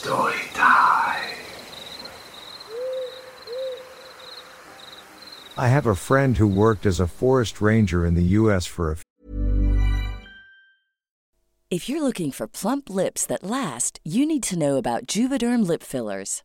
Story time. I have a friend who worked as a forest ranger in the U.S. for a few. If you're looking for plump lips that last, you need to know about Juvederm lip fillers.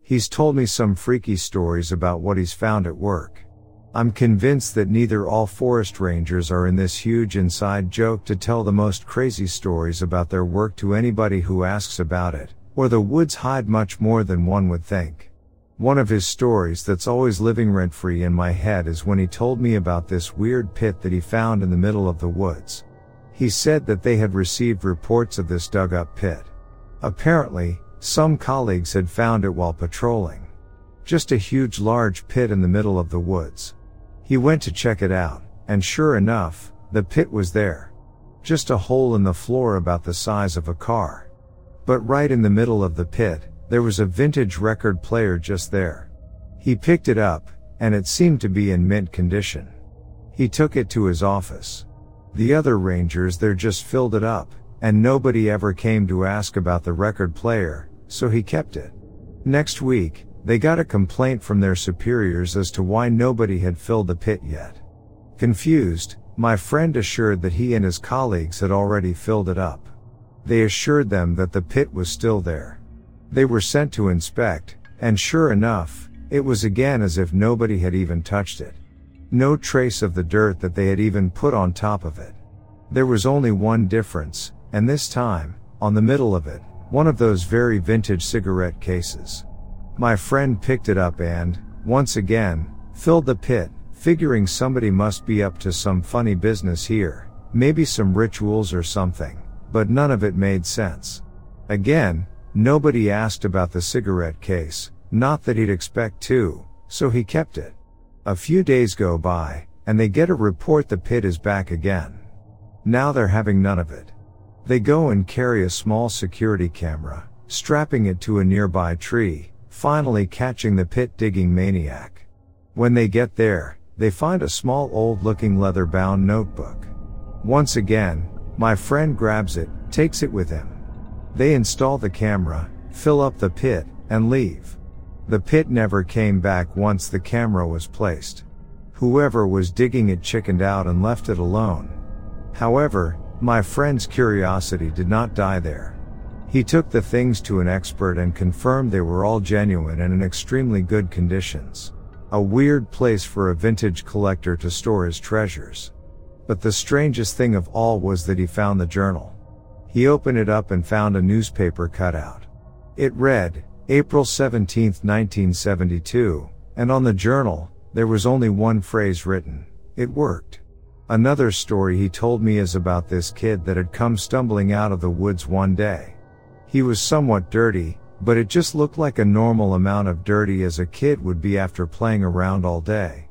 He's told me some freaky stories about what he's found at work. I'm convinced that neither all forest rangers are in this huge inside joke to tell the most crazy stories about their work to anybody who asks about it, or the woods hide much more than one would think. One of his stories that's always living rent-free in my head is when he told me about this weird pit that he found in the middle of the woods. He said that they had received reports of this dug-up pit. Apparently, some colleagues had found it while patrolling. Just a huge large pit in the middle of the woods. He went to check it out, and sure enough, the pit was there. Just a hole in the floor about the size of a car. But right in the middle of the pit, there was a vintage record player just there. He picked it up, and it seemed to be in mint condition. He took it to his office. The other rangers there just filled it up, and nobody ever came to ask about the record player, so he kept it. Next week, they got a complaint from their superiors as to why nobody had filled the pit yet. Confused, my friend assured that he and his colleagues had already filled it up. They assured them that the pit was still there. They were sent to inspect, and sure enough, it was again as if nobody had even touched it. No trace of the dirt that they had even put on top of it. There was only one difference, and this time, on the middle of it, one of those very vintage cigarette cases. My friend picked it up and, once again, filled the pit, figuring somebody must be up to some funny business here, maybe some rituals or something, but none of it made sense. Again, nobody asked about the cigarette case, not that he'd expect to, so he kept it. A few days go by, and they get a report the pit is back again. Now they're having none of it. They go and carry a small security camera, strapping it to a nearby tree, finally catching the pit-digging maniac. When they get there, they find a small old-looking leather-bound notebook. Once again, my friend grabs it, takes it with him. They install the camera, fill up the pit, and leave. The pit never came back once the camera was placed. Whoever was digging it chickened out and left it alone. However, my friend's curiosity did not die there. He took the things to an expert and confirmed they were all genuine and in extremely good conditions. A weird place for a vintage collector to store his treasures. But the strangest thing of all was that he found the journal. He opened it up and found a newspaper cutout. It read, April 17, 1972, and on the journal, there was only one phrase written, it worked. Another story he told me is about this kid that had come stumbling out of the woods one day. He was somewhat dirty, but it just looked like a normal amount of dirty as a kid would be after playing around all day.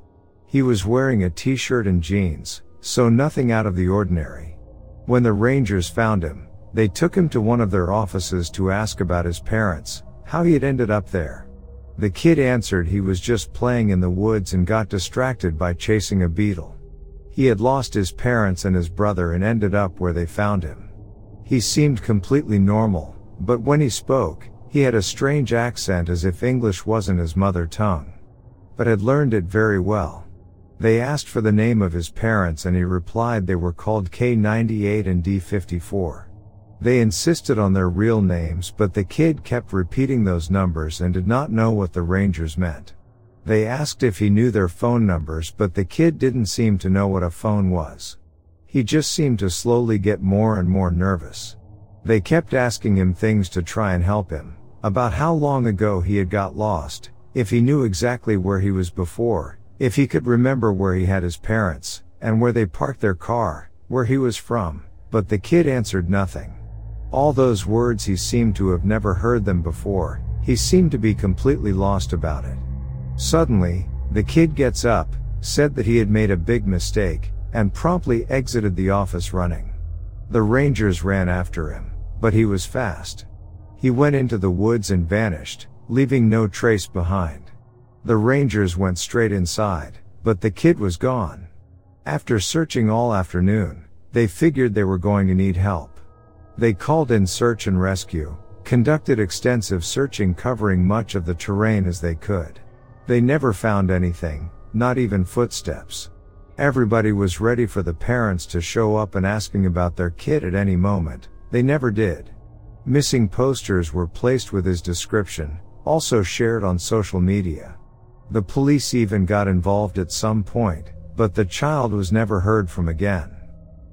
He was wearing a t-shirt and jeans, so nothing out of the ordinary. When the Rangers found him, they took him to one of their offices to ask about his parents, how he had ended up there. The kid answered he was just playing in the woods and got distracted by chasing a beetle. He had lost his parents and his brother and ended up where they found him. He seemed completely normal, but when he spoke, he had a strange accent as if English wasn't his mother tongue, but had learned it very well. They asked for the name of his parents and he replied they were called K98 and D54. They insisted on their real names, but the kid kept repeating those numbers and did not know what the Rangers meant. They asked if he knew their phone numbers, but the kid didn't seem to know what a phone was. He just seemed to slowly get more and more nervous. They kept asking him things to try and help him, about how long ago he had got lost, if he knew exactly where he was before, if he could remember where he had his parents, and where they parked their car, where he was from, but the kid answered nothing. All those words he seemed to have never heard them before, he seemed to be completely lost about it. Suddenly, the kid gets up, said that he had made a big mistake, and promptly exited the office running. The Rangers ran after him, but he was fast. He went into the woods and vanished, leaving no trace behind. The Rangers went straight inside, but the kid was gone. After searching all afternoon, they figured they were going to need help. They called in search and rescue, conducted extensive searching covering much of the terrain as they could. They never found anything, not even footsteps. Everybody was ready for the parents to show up and asking about their kid at any moment. They never did. Missing posters were placed with his description, also shared on social media. The police even got involved at some point, but the child was never heard from again.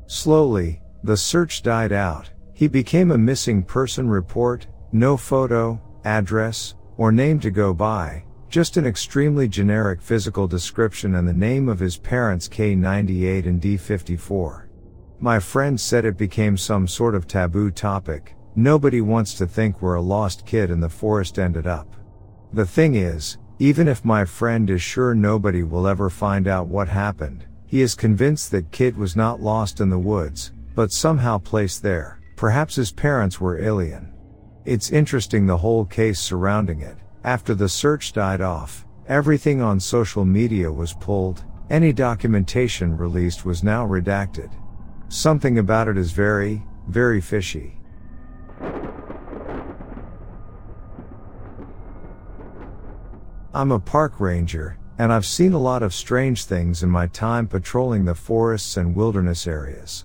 Slowly, the search died out. He became a missing person report, no photo, address, or name to go by, just an extremely generic physical description and the name of his parents K98 and D54. My friend said it became some sort of taboo topic. Nobody wants to think where a lost kid in the forest ended up. The thing is, even if my friend is sure nobody will ever find out what happened, he is convinced that kid was not lost in the woods, but somehow placed there. Perhaps his parents were alien. It's interesting the whole case surrounding it. After the search died off, everything on social media was pulled, any documentation released was now redacted. Something about it is very, very fishy. I'm a park ranger, and I've seen a lot of strange things in my time patrolling the forests and wilderness areas.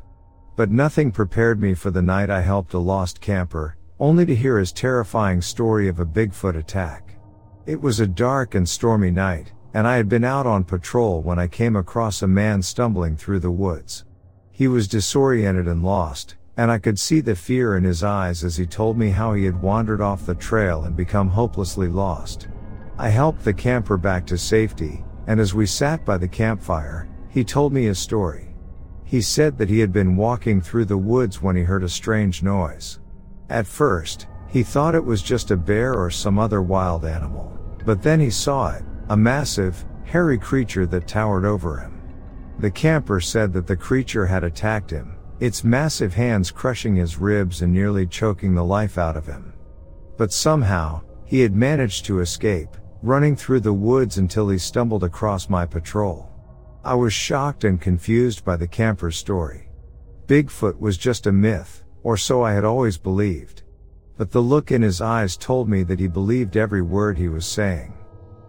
But nothing prepared me for the night I helped a lost camper, only to hear his terrifying story of a Bigfoot attack. It was a dark and stormy night, and I had been out on patrol when I came across a man stumbling through the woods. He was disoriented and lost, and I could see the fear in his eyes as he told me how he had wandered off the trail and become hopelessly lost. I helped the camper back to safety, and as we sat by the campfire, he told me his story. He said that he had been walking through the woods when he heard a strange noise. At first, he thought it was just a bear or some other wild animal, but then he saw it, a massive, hairy creature that towered over him. The camper said that the creature had attacked him, its massive hands crushing his ribs and nearly choking the life out of him. But somehow, he had managed to escape, running through the woods until he stumbled across my patrol. I was shocked and confused by the camper's story. Bigfoot was just a myth, or so I had always believed. But the look in his eyes told me that he believed every word he was saying.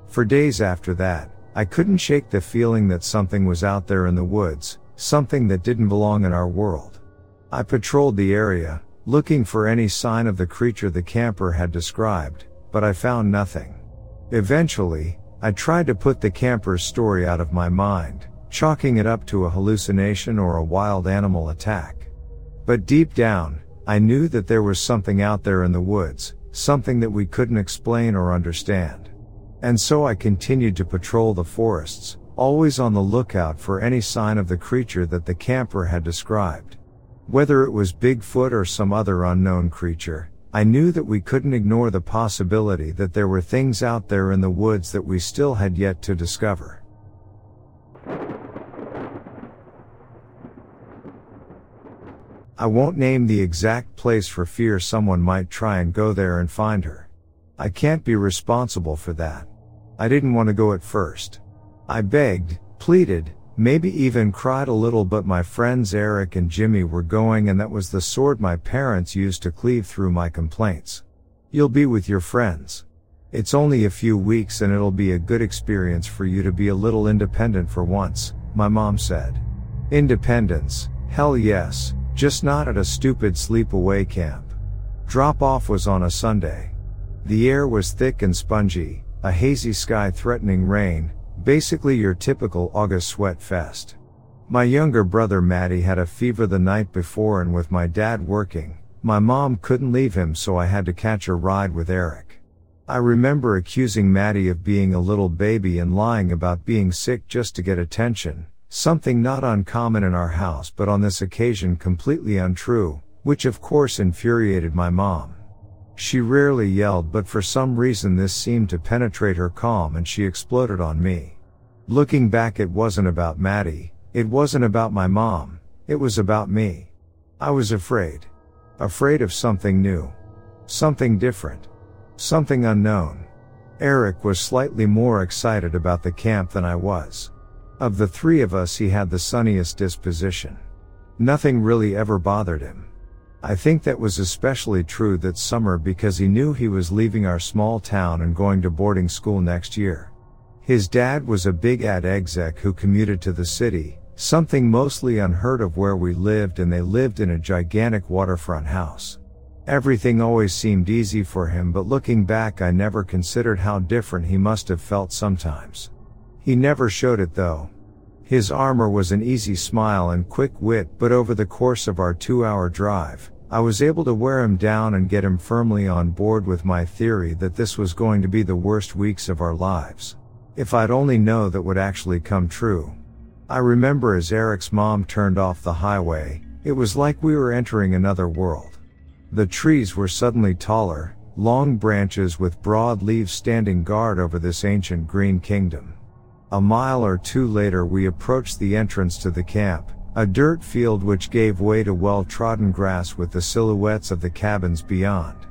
For days after that, I couldn't shake the feeling that something was out there in the woods, something that didn't belong in our world. I patrolled the area, looking for any sign of the creature the camper had described, but I found nothing. Eventually, I tried to put the camper's story out of my mind, chalking it up to a hallucination or a wild animal attack. But deep down, I knew that there was something out there in the woods, something that we couldn't explain or understand. And so I continued to patrol the forests, always on the lookout for any sign of the creature that the camper had described. Whether it was Bigfoot or some other unknown creature, I knew that we couldn't ignore the possibility that there were things out there in the woods that we still had yet to discover. I won't name the exact place for fear someone might try and go there and find her. I can't be responsible for that. I didn't want to go at first. I begged, pleaded, maybe even cried a little, but my friends Eric and Jimmy were going, and that was the sword my parents used to cleave through my complaints. You'll be with your friends. It's only a few weeks and it'll be a good experience for you to be a little independent for once, my mom said. Independence? Hell yes, just not at a stupid sleepaway camp. Drop-off was on a Sunday. The air was thick and spongy, a hazy sky threatening rain, basically your typical August sweat fest. My younger brother Matty had a fever the night before, and with my dad working, my mom couldn't leave him, so I had to catch a ride with Eric. I remember accusing Matty of being a little baby and lying about being sick just to get attention, something not uncommon in our house, but on this occasion completely untrue, which of course infuriated my mom. She rarely yelled, but for some reason this seemed to penetrate her calm, and she exploded on me. Looking back, it wasn't about Maddie, it wasn't about my mom, it was about me. I was afraid. Afraid of something new. Something different. Something unknown. Eric was slightly more excited about the camp than I was. Of the three of us, he had the sunniest disposition. Nothing really ever bothered him. I think that was especially true that summer, because he knew he was leaving our small town and going to boarding school next year. His dad was a big ad exec who commuted to the city, something mostly unheard of where we lived, and they lived in a gigantic waterfront house. Everything always seemed easy for him, but looking back, I never considered how different he must have felt sometimes. He never showed it though. His armor was an easy smile and quick wit, but over the course of our 2-hour drive, I was able to wear him down and get him firmly on board with my theory that this was going to be the worst weeks of our lives. If I'd only known that would actually come true. I remember as Eric's mom turned off the highway, it was like we were entering another world. The trees were suddenly taller, long branches with broad leaves standing guard over this ancient green kingdom. A mile or two later, we approached the entrance to the camp, a dirt field which gave way to well-trodden grass with the silhouettes of the cabins beyond.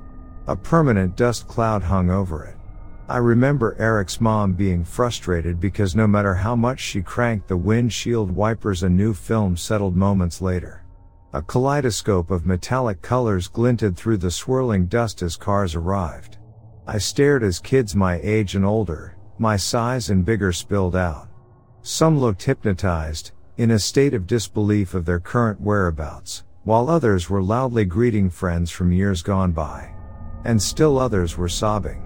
A permanent dust cloud hung over it. I remember Eric's mom being frustrated because no matter how much she cranked the windshield wipers, a new film settled moments later. A kaleidoscope of metallic colors glinted through the swirling dust as cars arrived. I stared as kids my age and older, my size and bigger, spilled out. Some looked hypnotized, in a state of disbelief of their current whereabouts, while others were loudly greeting friends from years gone by. And still others were sobbing.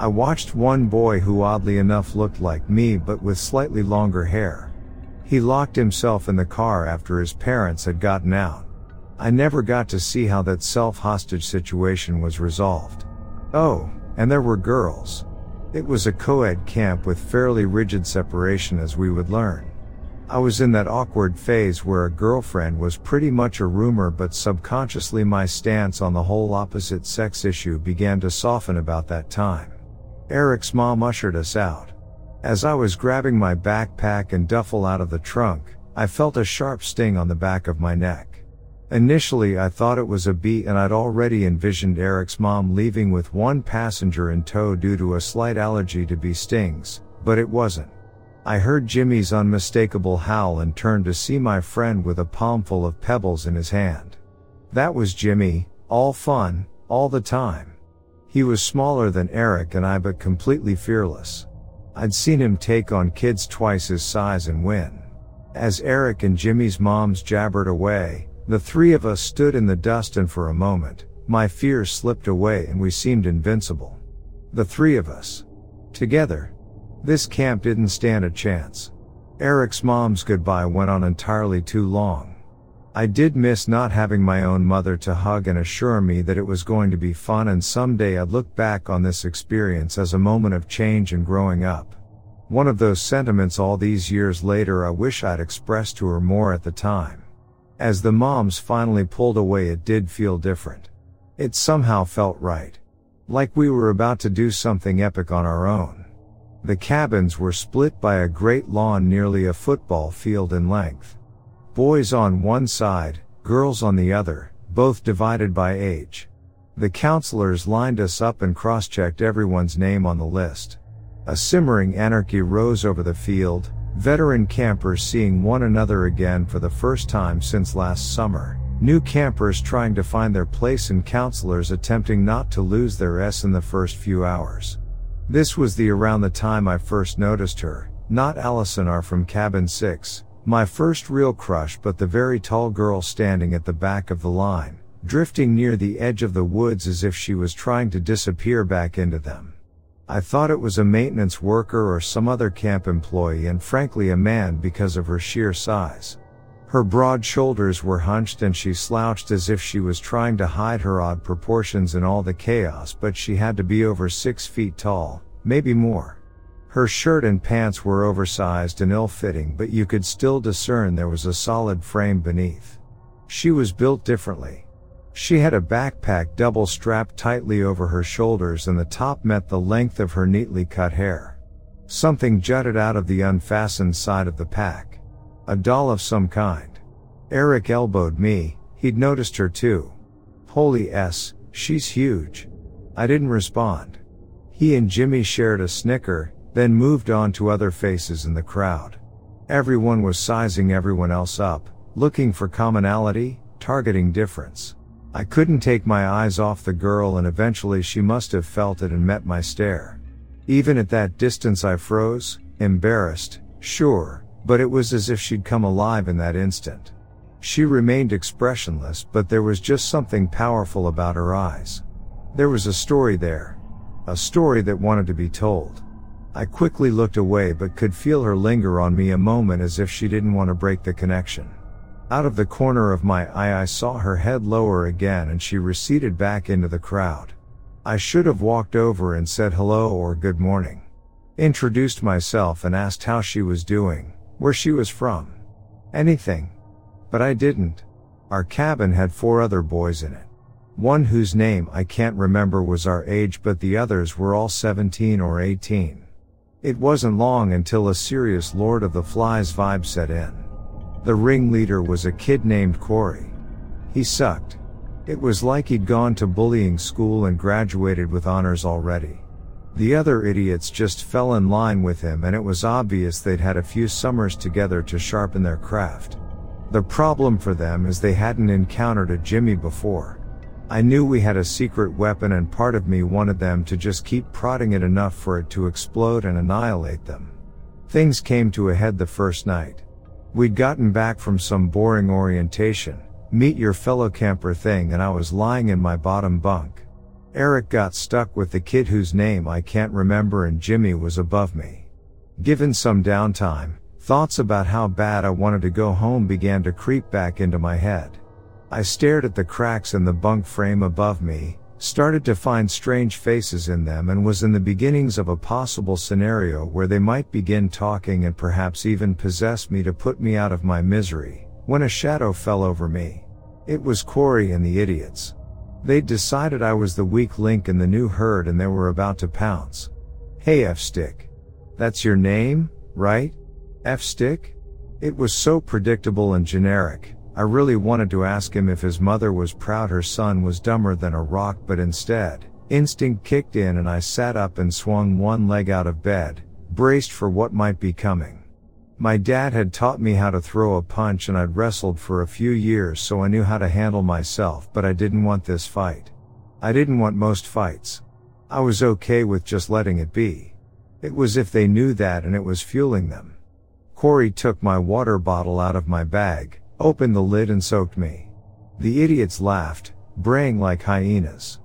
I watched one boy who oddly enough looked like me but with slightly longer hair. He locked himself in the car after his parents had gotten out. I never got to see how that self-hostage situation was resolved. Oh, and there were girls. It was a co-ed camp with fairly rigid separation, as we would learn. I was in that awkward phase where a girlfriend was pretty much a rumor, but subconsciously my stance on the whole opposite sex issue began to soften about that time. Eric's mom ushered us out. As I was grabbing my backpack and duffel out of the trunk, I felt a sharp sting on the back of my neck. Initially I thought it was a bee, and I'd already envisioned Eric's mom leaving with one passenger in tow due to a slight allergy to bee stings, but it wasn't. I heard Jimmy's unmistakable howl and turned to see my friend with a palmful of pebbles in his hand. That was Jimmy, all fun, all the time. He was smaller than Eric and I, but completely fearless. I'd seen him take on kids twice his size and win. As Eric and Jimmy's moms jabbered away, the three of us stood in the dust, and for a moment, my fear slipped away and we seemed invincible. The three of us. Together. This camp didn't stand a chance. Eric's mom's goodbye went on entirely too long. I did miss not having my own mother to hug and assure me that it was going to be fun, and someday I'd look back on this experience as a moment of change and growing up. One of those sentiments all these years later I wish I'd expressed to her more at the time. As the moms finally pulled away, it did feel different. It somehow felt right. Like we were about to do something epic on our own. The cabins were split by a great lawn nearly a football field in length. Boys on one side, girls on the other, both divided by age. The counselors lined us up and cross-checked everyone's name on the list. A simmering anarchy rose over the field, veteran campers seeing one another again for the first time since last summer, new campers trying to find their place, and counselors attempting not to lose their S in the first few hours. This was the around the time I first noticed her, not Allison R from Cabin 6, my first real crush, but the very tall girl standing at the back of the line, drifting near the edge of the woods as if she was trying to disappear back into them. I thought it was a maintenance worker or some other camp employee, and frankly a man, because of her sheer size. Her broad shoulders were hunched and she slouched as if she was trying to hide her odd proportions in all the chaos, but she had to be over 6 feet tall, maybe more. Her shirt and pants were oversized and ill-fitting, but you could still discern there was a solid frame beneath. She was built differently. She had a backpack double strapped tightly over her shoulders, and the top met the length of her neatly cut hair. Something jutted out of the unfastened side of the pack. A doll of some kind. Eric elbowed me, he'd noticed her too. Holy S, she's huge. I didn't respond. He and Jimmy shared a snicker, then moved on to other faces in the crowd. Everyone was sizing everyone else up, looking for commonality, targeting difference. I couldn't take my eyes off the girl, and eventually she must have felt it and met my stare. Even at that distance I froze, embarrassed, sure, but it was as if she'd come alive in that instant. She remained expressionless, but there was just something powerful about her eyes. There was a story there. A story that wanted to be told. I quickly looked away, but could feel her linger on me a moment as if she didn't want to break the connection. Out of the corner of my eye I saw her head lower again and she receded back into the crowd. I should have walked over and said hello or good morning. Introduced myself and asked how she was doing, where she was from. Anything. But I didn't. Our cabin had 4 other boys in it. One whose name I can't remember was our age, but the others were all 17 or 18. It wasn't long until a serious Lord of the Flies vibe set in. The ringleader was a kid named Corey. He sucked. It was like he'd gone to bullying school and graduated with honors already. The other idiots just fell in line with him, and it was obvious they'd had a few summers together to sharpen their craft. The problem for them is they hadn't encountered a Jimmy before. I knew we had a secret weapon, and part of me wanted them to just keep prodding it enough for it to explode and annihilate them. Things came to a head the first night. We'd gotten back from some boring orientation, meet your fellow camper thing, and I was lying in my bottom bunk. Eric got stuck with the kid whose name I can't remember, and Jimmy was above me. Given some downtime, thoughts about how bad I wanted to go home began to creep back into my head. I stared at the cracks in the bunk frame above me, started to find strange faces in them, and was in the beginnings of a possible scenario where they might begin talking and perhaps even possess me to put me out of my misery, when a shadow fell over me. It was Corey and the idiots. They'd decided I was the weak link in the new herd and they were about to pounce. Hey F-Stick. That's your name, right? F-Stick? It was so predictable and generic, I really wanted to ask him if his mother was proud her son was dumber than a rock, but instead, instinct kicked in and I sat up and swung one leg out of bed, braced for what might be coming. My dad had taught me how to throw a punch and I'd wrestled for a few years, so I knew how to handle myself, but I didn't want this fight. I didn't want most fights. I was okay with just letting it be. It was if they knew that and it was fueling them. Corey took my water bottle out of my bag, opened the lid and soaked me. The idiots laughed, braying like hyenas.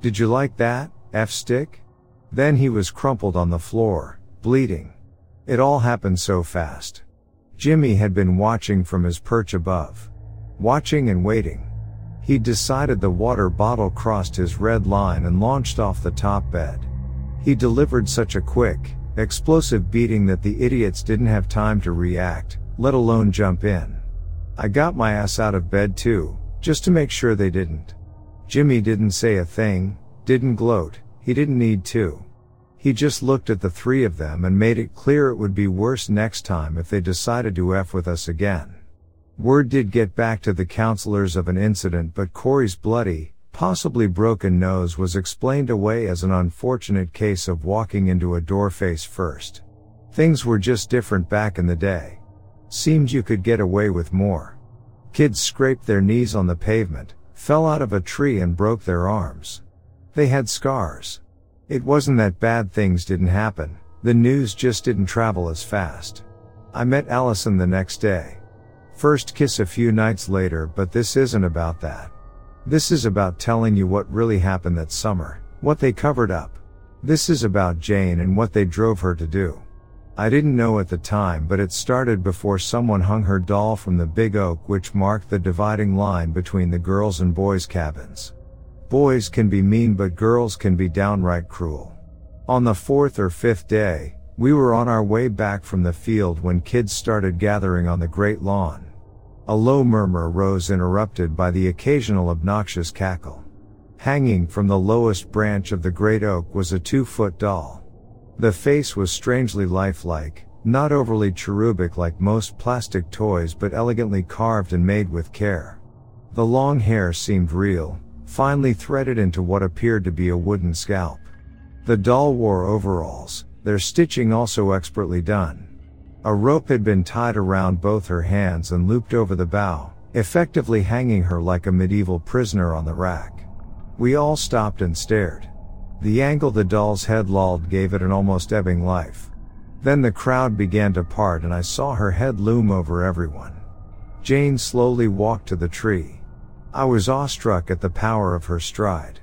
"Did you like that, F-stick?" Then he was crumpled on the floor, bleeding. It all happened so fast. Jimmy had been watching from his perch above. Watching and waiting. He decided the water bottle crossed his red line and launched off the top bed. He delivered such a quick, explosive beating that the idiots didn't have time to react, let alone jump in. I got my ass out of bed too, just to make sure they didn't. Jimmy didn't say a thing, didn't gloat, he didn't need to. He just looked at the three of them and made it clear it would be worse next time if they decided to F with us again. Word did get back to the counselors of an incident, but Corey's bloody, possibly broken nose was explained away as an unfortunate case of walking into a door face first. Things were just different back in the day. Seemed you could get away with more. Kids scraped their knees on the pavement, fell out of a tree and broke their arms. They had scars. It wasn't that bad things didn't happen, the news just didn't travel as fast. I met Allison the next day. First kiss a few nights later, but this isn't about that. This is about telling you what really happened that summer, what they covered up. This is about Jane and what they drove her to do. I didn't know at the time, but it started before someone hung her doll from the big oak which marked the dividing line between the girls' and boys' cabins. Boys can be mean, but girls can be downright cruel. On the fourth or fifth day, we were on our way back from the field when kids started gathering on the great lawn. A low murmur rose, interrupted by the occasional obnoxious cackle. Hanging from the lowest branch of the great oak was a 2-foot doll. The face was strangely lifelike, not overly cherubic like most plastic toys, but elegantly carved and made with care. The long hair seemed real, finely threaded into what appeared to be a wooden scalp. The doll wore overalls, their stitching also expertly done. A rope had been tied around both her hands and looped over the bow, effectively hanging her like a medieval prisoner on the rack. We all stopped and stared. The angle the doll's head lolled gave it an almost ebbing life. Then the crowd began to part and I saw her head loom over everyone. Jane slowly walked to the tree. I was awestruck at the power of her stride.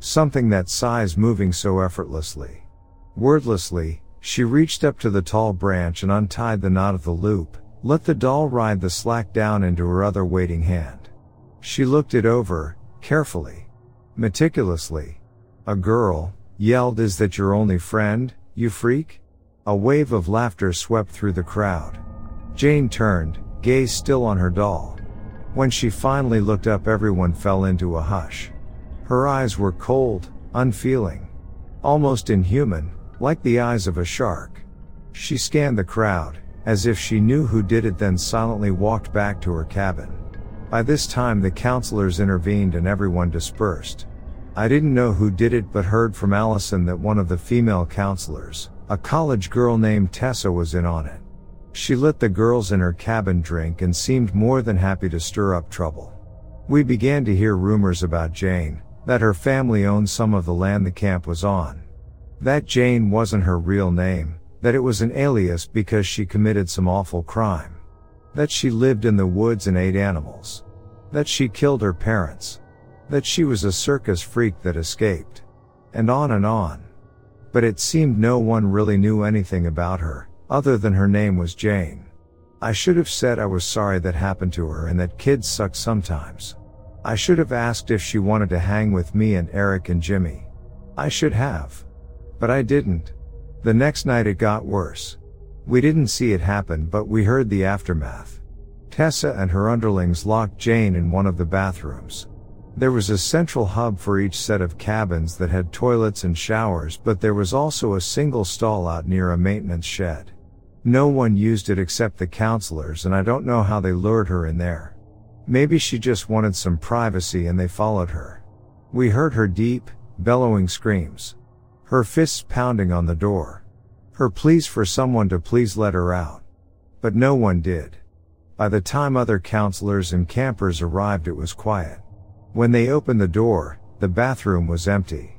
Something that size moving so effortlessly. Wordlessly, she reached up to the tall branch and untied the knot of the loop, let the doll ride the slack down into her other waiting hand. She looked it over, carefully. Meticulously. A girl yelled, "Is that your only friend, you freak?" A wave of laughter swept through the crowd. Jane turned, gaze still on her doll. When she finally looked up, everyone fell into a hush. Her eyes were cold, unfeeling. Almost inhuman, like the eyes of a shark. She scanned the crowd, as if she knew who did it, then silently walked back to her cabin. By this time the counselors intervened and everyone dispersed. I didn't know who did it, but heard from Allison that one of the female counselors, a college girl named Tessa, was in on it. She let the girls in her cabin drink and seemed more than happy to stir up trouble. We began to hear rumors about Jane, that her family owned some of the land the camp was on. That Jane wasn't her real name, that it was an alias because she committed some awful crime. That she lived in the woods and ate animals. That she killed her parents. That she was a circus freak that escaped. And on and on. But it seemed no one really knew anything about her, other than her name was Jane. I should have said I was sorry that happened to her and that kids suck sometimes. I should have asked if she wanted to hang with me and Eric and Jimmy. I should have. But I didn't. The next night it got worse. We didn't see it happen, but we heard the aftermath. Tessa and her underlings locked Jane in one of the bathrooms. There was a central hub for each set of cabins that had toilets and showers, but there was also a single stall out near a maintenance shed. No one used it except the counselors, and I don't know how they lured her in there. Maybe she just wanted some privacy and they followed her. We heard her deep, bellowing screams. Her fists pounding on the door. Her pleas for someone to please let her out. But no one did. By the time other counselors and campers arrived, it was quiet. When they opened the door, the bathroom was empty.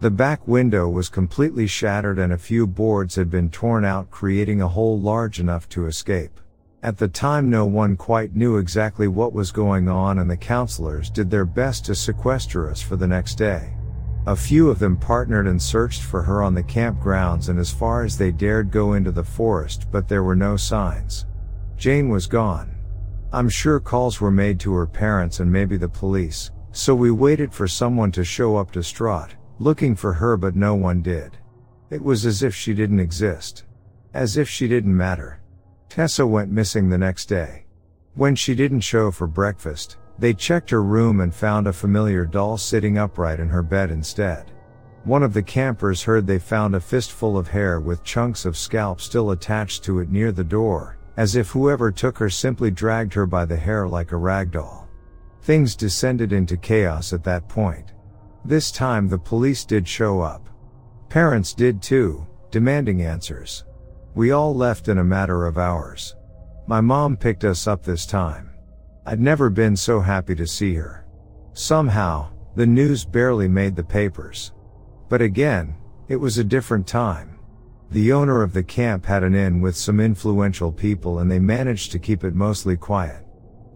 The back window was completely shattered and a few boards had been torn out, creating a hole large enough to escape. At the time, no one quite knew exactly what was going on, and the counselors did their best to sequester us for the next day. A few of them partnered and searched for her on the campgrounds and as far as they dared go into the forest, but there were no signs. Jane was gone. I'm sure calls were made to her parents and maybe the police, so we waited for someone to show up distraught, looking for her, but no one did. It was as if she didn't exist. As if she didn't matter. Tessa went missing the next day. When she didn't show for breakfast, they checked her room and found a familiar doll sitting upright in her bed instead. One of the campers heard they found a fistful of hair with chunks of scalp still attached to it near the door, as if whoever took her simply dragged her by the hair like a ragdoll. Things descended into chaos at that point. This time the police did show up. Parents did too, demanding answers. We all left in a matter of hours. My mom picked us up this time. I'd never been so happy to see her. Somehow, the news barely made the papers. But again, it was a different time. The owner of the camp had an inn with some influential people and they managed to keep it mostly quiet.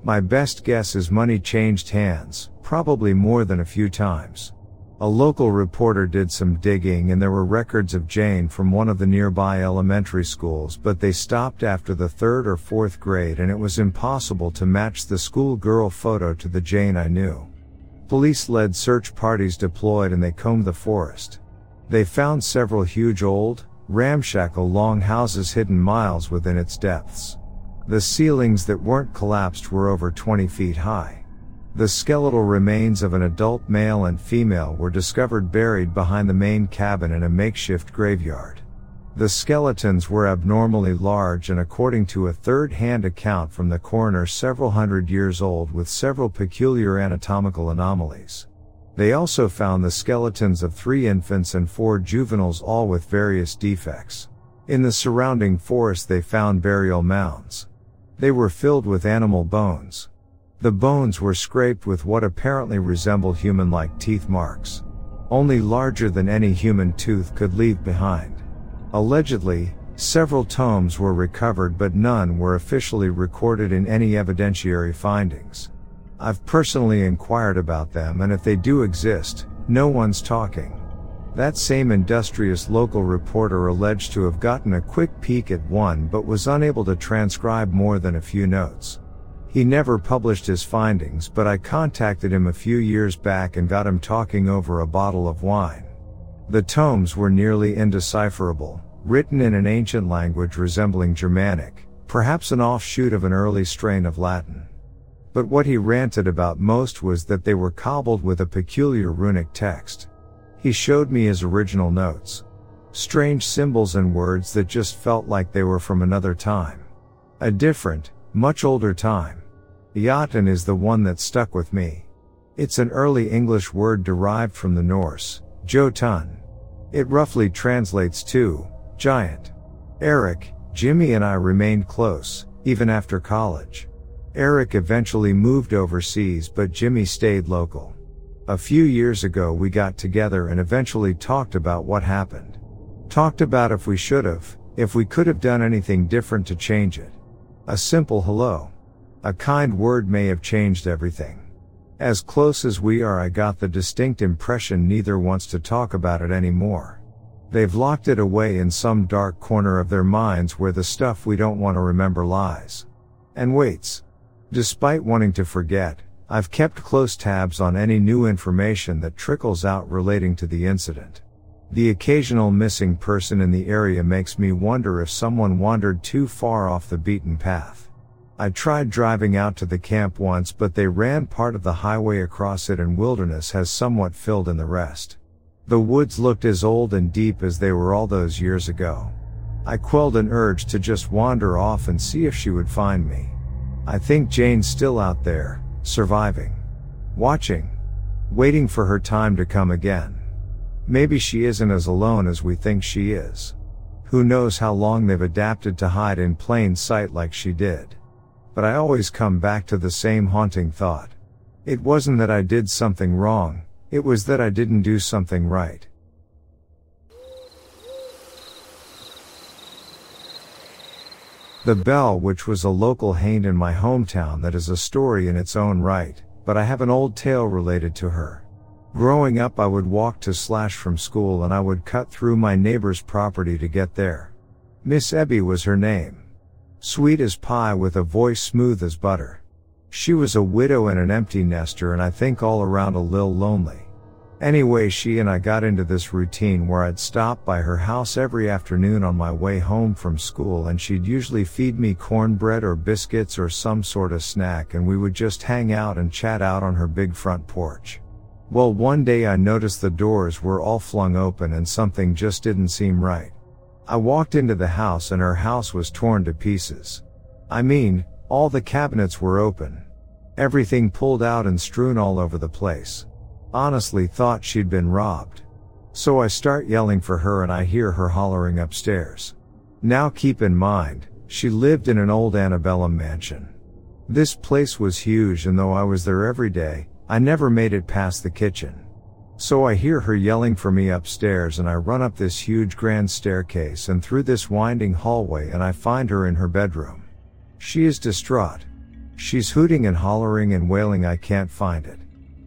My best guess is money changed hands, probably more than a few times. A local reporter did some digging and there were records of Jane from one of the nearby elementary schools, but they stopped after the 3rd or 4th grade and it was impossible to match the schoolgirl photo to the Jane I knew. Police-led search parties deployed and they combed the forest. They found several huge old, ramshackle long houses hidden miles within its depths. The ceilings that weren't collapsed were over 20 feet high. The skeletal remains of an adult male and female were discovered buried behind the main cabin in a makeshift graveyard. The skeletons were abnormally large and, according to a third-hand account from the coroner, several hundred years old with several peculiar anatomical anomalies. They also found the skeletons of 3 infants and 4 juveniles, all with various defects. In the surrounding forest they found burial mounds. They were filled with animal bones. The bones were scraped with what apparently resembled human-like teeth marks. Only larger than any human tooth could leave behind. Allegedly, several tomes were recovered but none were officially recorded in any evidentiary findings. I've personally inquired about them, and if they do exist, no one's talking. That same industrious local reporter alleged to have gotten a quick peek at one but was unable to transcribe more than a few notes. He never published his findings, but I contacted him a few years back and got him talking over a bottle of wine. The tomes were nearly indecipherable, written in an ancient language resembling Germanic, perhaps an offshoot of an early strain of Latin. But what he ranted about most was that they were cobbled with a peculiar runic text. He showed me his original notes. Strange symbols and words that just felt like they were from another time. A different, much older time. Iatan is the one that stuck with me. It's an early English word derived from the Norse, Jotun. It roughly translates to giant. Eric, Jimmy and I remained close, even after college. Eric eventually moved overseas but Jimmy stayed local. A few years ago we got together and eventually talked about what happened. Talked about if we should have, if we could have done anything different to change it. A simple hello. A kind word may have changed everything. As close as we are, I got the distinct impression neither wants to talk about it anymore. They've locked it away in some dark corner of their minds where the stuff we don't want to remember lies. And waits. Despite wanting to forget, I've kept close tabs on any new information that trickles out relating to the incident. The occasional missing person in the area makes me wonder if someone wandered too far off the beaten path. I tried driving out to the camp once but they ran part of the highway across it and wilderness has somewhat filled in the rest. The woods looked as old and deep as they were all those years ago. I quelled an urge to just wander off and see if she would find me. I think Jane's still out there, surviving, watching, waiting for her time to come again. Maybe she isn't as alone as we think she is. Who knows how long they've adapted to hide in plain sight like she did. But I always come back to the same haunting thought. It wasn't that I did something wrong, it was that I didn't do something right. The Bell, which was a local haunt in my hometown that is a story in its own right, but I have an old tale related to her. Growing up I would walk to/from school and I would cut through my neighbor's property to get there. Miss Ebby was her name. Sweet as pie with a voice smooth as butter. She was a widow and an empty nester and I think all around a little lonely. Anyway, she and I got into this routine where I'd stop by her house every afternoon on my way home from school and she'd usually feed me cornbread or biscuits or some sort of snack and we would just hang out and chat out on her big front porch. Well, one day I noticed the doors were all flung open and something just didn't seem right. I walked into the house and her house was torn to pieces. I mean, all the cabinets were open. Everything pulled out and strewn all over the place. Honestly thought she'd been robbed. So I start yelling for her and I hear her hollering upstairs. Now keep in mind, she lived in an old antebellum mansion. This place was huge and though I was there every day, I never made it past the kitchen. So I hear her yelling for me upstairs and I run up this huge grand staircase and through this winding hallway and I find her in her bedroom. She is distraught. She's hooting and hollering and wailing, I can't find it.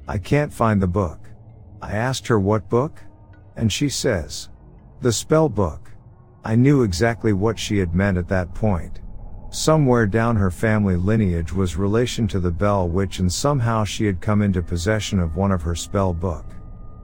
I can't find the book. I asked her what book? And she says, the spell book. I knew exactly what she had meant at that point. Somewhere down her family lineage was relation to the Bell Witch and somehow she had come into possession of one of her spell book.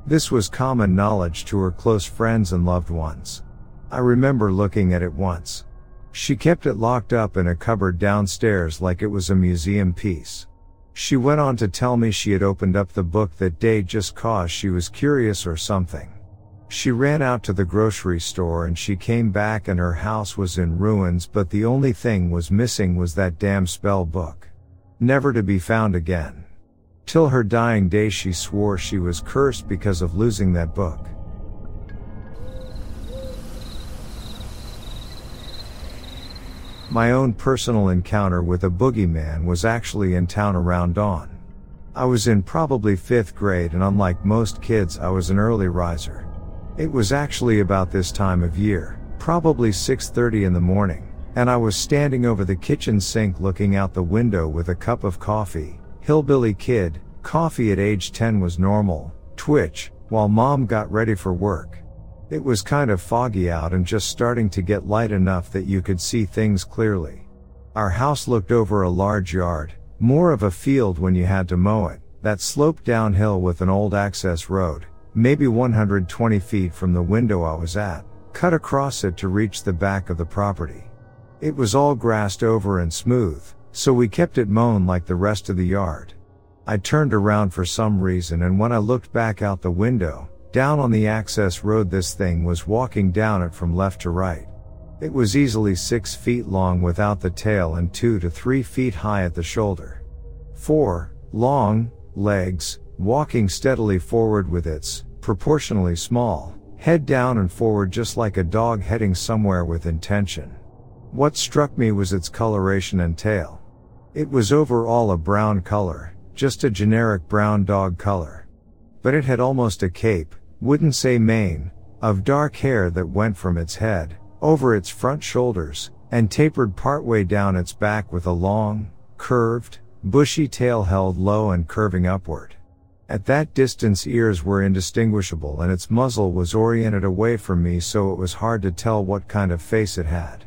This was common knowledge to her close friends and loved ones. I remember looking at it once. She kept it locked up in a cupboard downstairs like it was a museum piece. She went on to tell me she had opened up the book that day just cause she was curious or something. She ran out to the grocery store and she came back and her house was in ruins, but the only thing was missing was that damn spell book. Never to be found again. Till her dying day she swore she was cursed because of losing that book. My own personal encounter with a boogeyman was actually in town around dawn. I was in probably 5th grade and unlike most kids I was an early riser. It was actually about this time of year, probably 6:30 in the morning, and I was standing over the kitchen sink looking out the window with a cup of coffee. Hillbilly kid, coffee at age 10 was normal, twitch, while mom got ready for work. It was kind of foggy out and just starting to get light enough that you could see things clearly. Our house looked over a large yard, more of a field when you had to mow it, that sloped downhill with an old access road. Maybe 120 feet from the window I was at, cut across it to reach the back of the property. It was all grassed over and smooth, so we kept it mown like the rest of the yard. I turned around for some reason and when I looked back out the window, down on the access road this thing was walking down it from left to right. It was easily 6 feet long without the tail and 2 to 3 feet high at the shoulder. 4 long legs, walking steadily forward with its proportionally small head down and forward just like a dog heading somewhere with intention. What struck me was its coloration and tail. It was overall a brown color, just a generic brown dog color. But it had almost a cape, wouldn't say mane, of dark hair that went from its head, over its front shoulders, and tapered partway down its back with a long, curved, bushy tail held low and curving upward. At that distance ears were indistinguishable and its muzzle was oriented away from me so it was hard to tell what kind of face it had.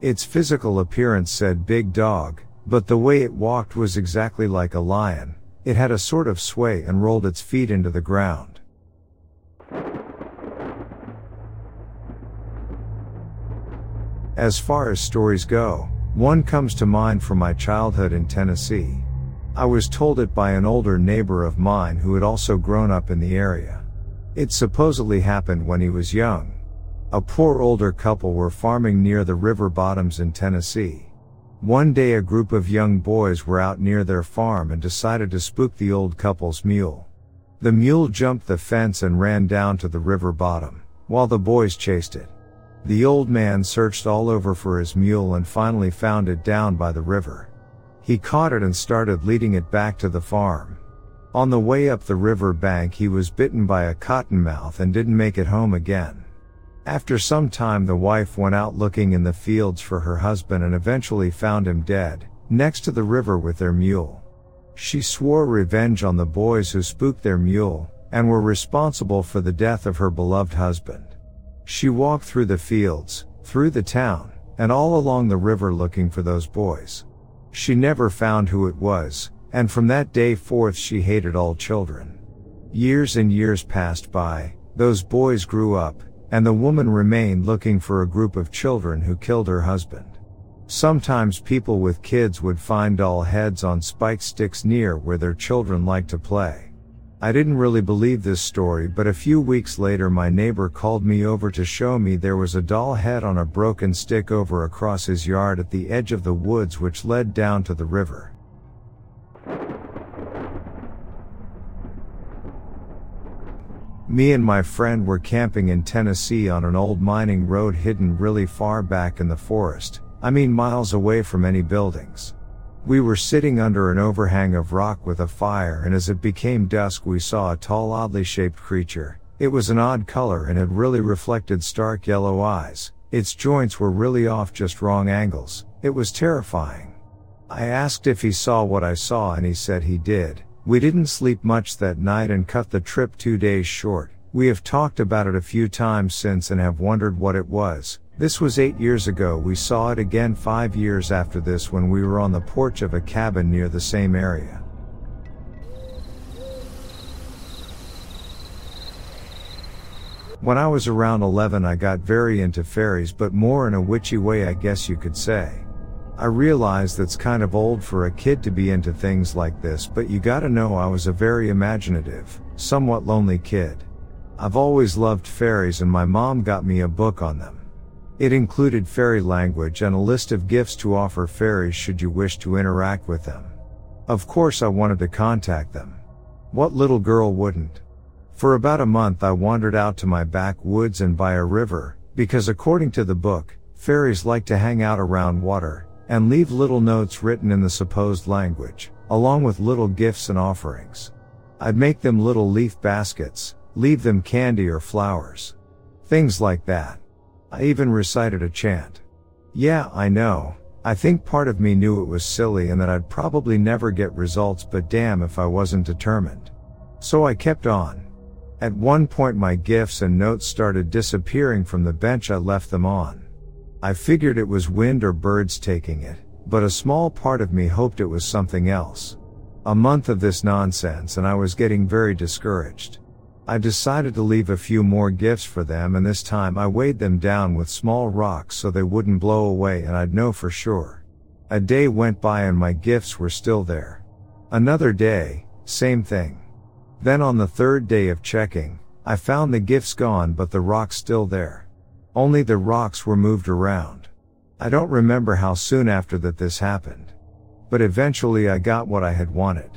Its physical appearance said big dog, but the way it walked was exactly like a lion. It had a sort of sway and rolled its feet into the ground. As far as stories go, one comes to mind from my childhood in Tennessee. I was told it by an older neighbor of mine who had also grown up in the area. It supposedly happened when he was young. A poor older couple were farming near the river bottoms in Tennessee. One day a group of young boys were out near their farm and decided to spook the old couple's mule. The mule jumped the fence and ran down to the river bottom, while the boys chased it. The old man searched all over for his mule and finally found it down by the river. He caught it and started leading it back to the farm. On the way up the river bank he was bitten by a cottonmouth and didn't make it home again. After some time the wife went out looking in the fields for her husband and eventually found him dead, next to the river with their mule. She swore revenge on the boys who spooked their mule, and were responsible for the death of her beloved husband. She walked through the fields, through the town, and all along the river looking for those boys. She never found who it was, and from that day forth she hated all children. Years and years passed by, those boys grew up, and the woman remained looking for a group of children who killed her husband. Sometimes people with kids would find doll heads on spike sticks near where their children liked to play. I didn't really believe this story, but a few weeks later my neighbor called me over to show me there was a doll head on a broken stick over across his yard at the edge of the woods which led down to the river. Me and my friend were camping in Tennessee on an old mining road hidden really far back in the forest, I mean miles away from any buildings. We were sitting under an overhang of rock with a fire, and as it became dusk we saw a tall, oddly shaped creature. It was an odd color and had really reflected stark yellow eyes. Its joints were really off, just wrong angles. It was terrifying. I asked if he saw what I saw and he said he did. We didn't sleep much that night and cut the trip 2 days short. We have talked about it a few times since and have wondered what it was. This was 8 years ago. We saw it again 5 years after this when we were on the porch of a cabin near the same area. When I was around 11 I got very into fairies, but more in a witchy way, I guess you could say. I realize that's kind of old for a kid to be into things like this, but you gotta know I was a very imaginative, somewhat lonely kid. I've always loved fairies and my mom got me a book on them. It included fairy language and a list of gifts to offer fairies should you wish to interact with them. Of course I wanted to contact them. What little girl wouldn't? For about a month I wandered out to my backwoods and by a river, because according to the book, fairies like to hang out around water, and leave little notes written in the supposed language, along with little gifts and offerings. I'd make them little leaf baskets, leave them candy or flowers. Things like that. I even recited a chant. Yeah, I know. I think part of me knew it was silly and that I'd probably never get results, but damn if I wasn't determined. So I kept on. At one point my gifts and notes started disappearing from the bench I left them on. I figured it was wind or birds taking it, but a small part of me hoped it was something else. A month of this nonsense and I was getting very discouraged. I decided to leave a few more gifts for them, and this time I weighed them down with small rocks so they wouldn't blow away and I'd know for sure. A day went by and my gifts were still there. Another day, same thing. Then on the third day of checking, I found the gifts gone but the rocks still there. Only the rocks were moved around. I don't remember how soon after that this happened. But eventually I got what I had wanted.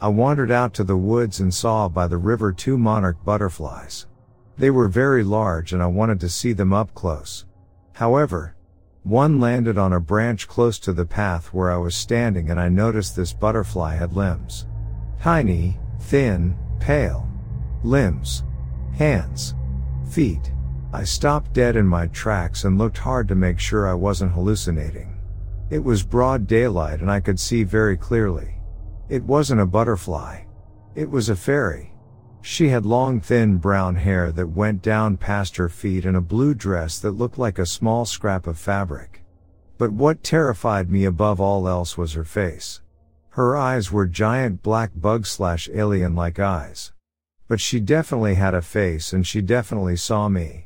I wandered out to the woods and saw by the river 2 monarch butterflies. They were very large and I wanted to see them up close. However, one landed on a branch close to the path where I was standing, and I noticed this butterfly had limbs. Tiny, thin, pale. Limbs. Hands. Feet. I stopped dead in my tracks and looked hard to make sure I wasn't hallucinating. It was broad daylight and I could see very clearly. It wasn't a butterfly. It was a fairy. She had long thin brown hair that went down past her feet and a blue dress that looked like a small scrap of fabric. But what terrified me above all else was her face. Her eyes were giant black bug/alien-like eyes. But she definitely had a face and she definitely saw me.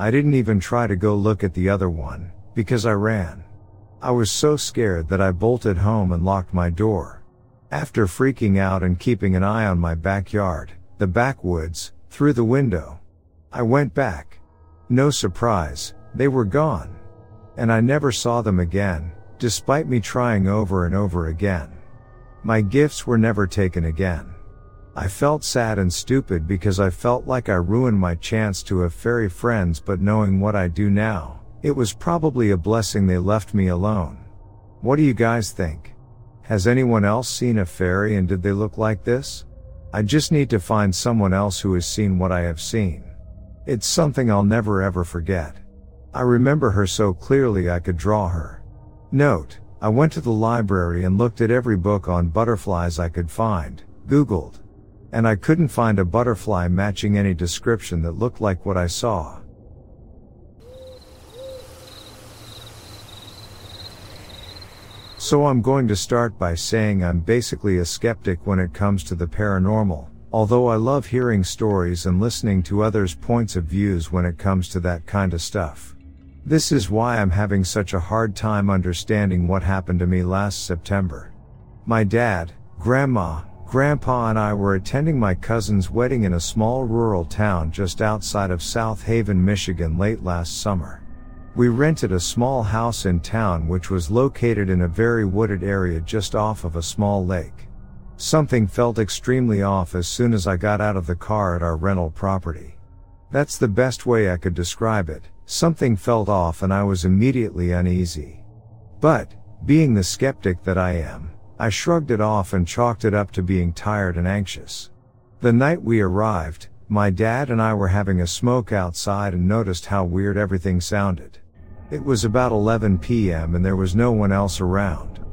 I didn't even try to go look at the other one, because I ran. I was so scared that I bolted home and locked my door. After freaking out and keeping an eye on my backyard, the backwoods, through the window, I went back. No surprise, they were gone. And I never saw them again, despite me trying over and over again. My gifts were never taken again. I felt sad and stupid because I felt like I ruined my chance to have fairy friends, but knowing what I do now, it was probably a blessing they left me alone. What do you guys think? Has anyone else seen a fairy and did they look like this? I just need to find someone else who has seen what I have seen. It's something I'll never ever forget. I remember her so clearly I could draw her. Note, I went to the library and looked at every book on butterflies I could find, Googled, and I couldn't find a butterfly matching any description that looked like what I saw. So I'm going to start by saying I'm basically a skeptic when it comes to the paranormal, although I love hearing stories and listening to others' points of views when it comes to that kind of stuff. This is why I'm having such a hard time understanding what happened to me last September. My dad, grandma, grandpa and I were attending my cousin's wedding in a small rural town just outside of South Haven, Michigan late last summer. We rented a small house in town which was located in a very wooded area just off of a small lake. Something felt extremely off as soon as I got out of the car at our rental property. That's the best way I could describe it. Something felt off and I was immediately uneasy. But, being the skeptic that I am, I shrugged it off and chalked it up to being tired and anxious. The night we arrived, my dad and I were having a smoke outside and noticed how weird everything sounded. It was about 11 p.m. and there was no one else around.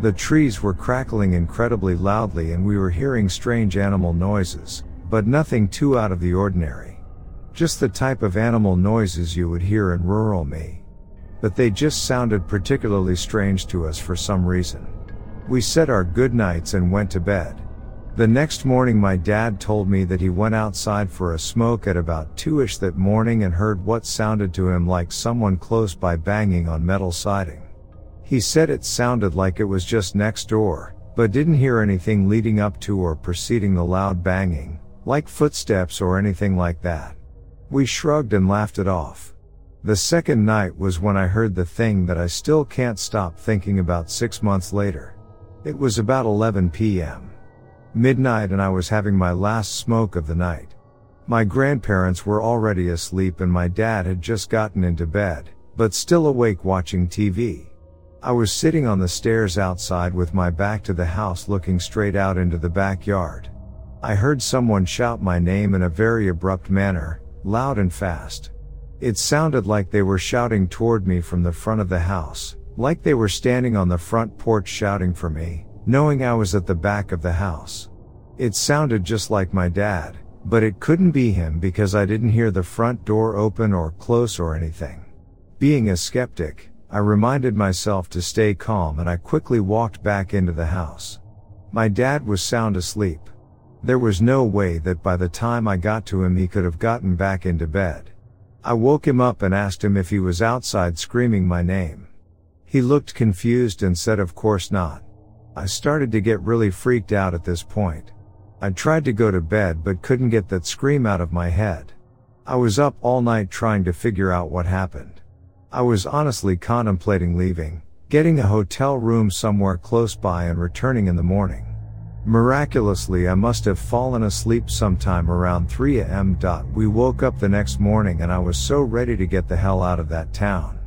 The trees were crackling incredibly loudly and we were hearing strange animal noises, but nothing too out of the ordinary. Just the type of animal noises you would hear in rural me. But they just sounded particularly strange to us for some reason. We said our goodnights and went to bed. The next morning my dad told me that he went outside for a smoke at about 2-ish that morning and heard what sounded to him like someone close by banging on metal siding. He said it sounded like it was just next door, but didn't hear anything leading up to or preceding the loud banging, like footsteps or anything like that. We shrugged and laughed it off. The second night was when I heard the thing that I still can't stop thinking about 6 months later. It was about 11 p.m. midnight and I was having my last smoke of the night. My grandparents were already asleep and my dad had just gotten into bed, but still awake watching TV. I was sitting on the stairs outside with my back to the house looking straight out into the backyard. I heard someone shout my name in a very abrupt manner, loud and fast. It sounded like they were shouting toward me from the front of the house. Like they were standing on the front porch shouting for me, knowing I was at the back of the house. It sounded just like my dad, but it couldn't be him because I didn't hear the front door open or close or anything. Being a skeptic, I reminded myself to stay calm and I quickly walked back into the house. My dad was sound asleep. There was no way that by the time I got to him he could have gotten back into bed. I woke him up and asked him if he was outside screaming my name. He looked confused and said of course not. I started to get really freaked out at this point. I tried to go to bed but couldn't get that scream out of my head. I was up all night trying to figure out what happened. I was honestly contemplating leaving, getting a hotel room somewhere close by and returning in the morning. Miraculously I must have fallen asleep sometime around 3 a.m. We woke up the next morning and I was so ready to get the hell out of that town.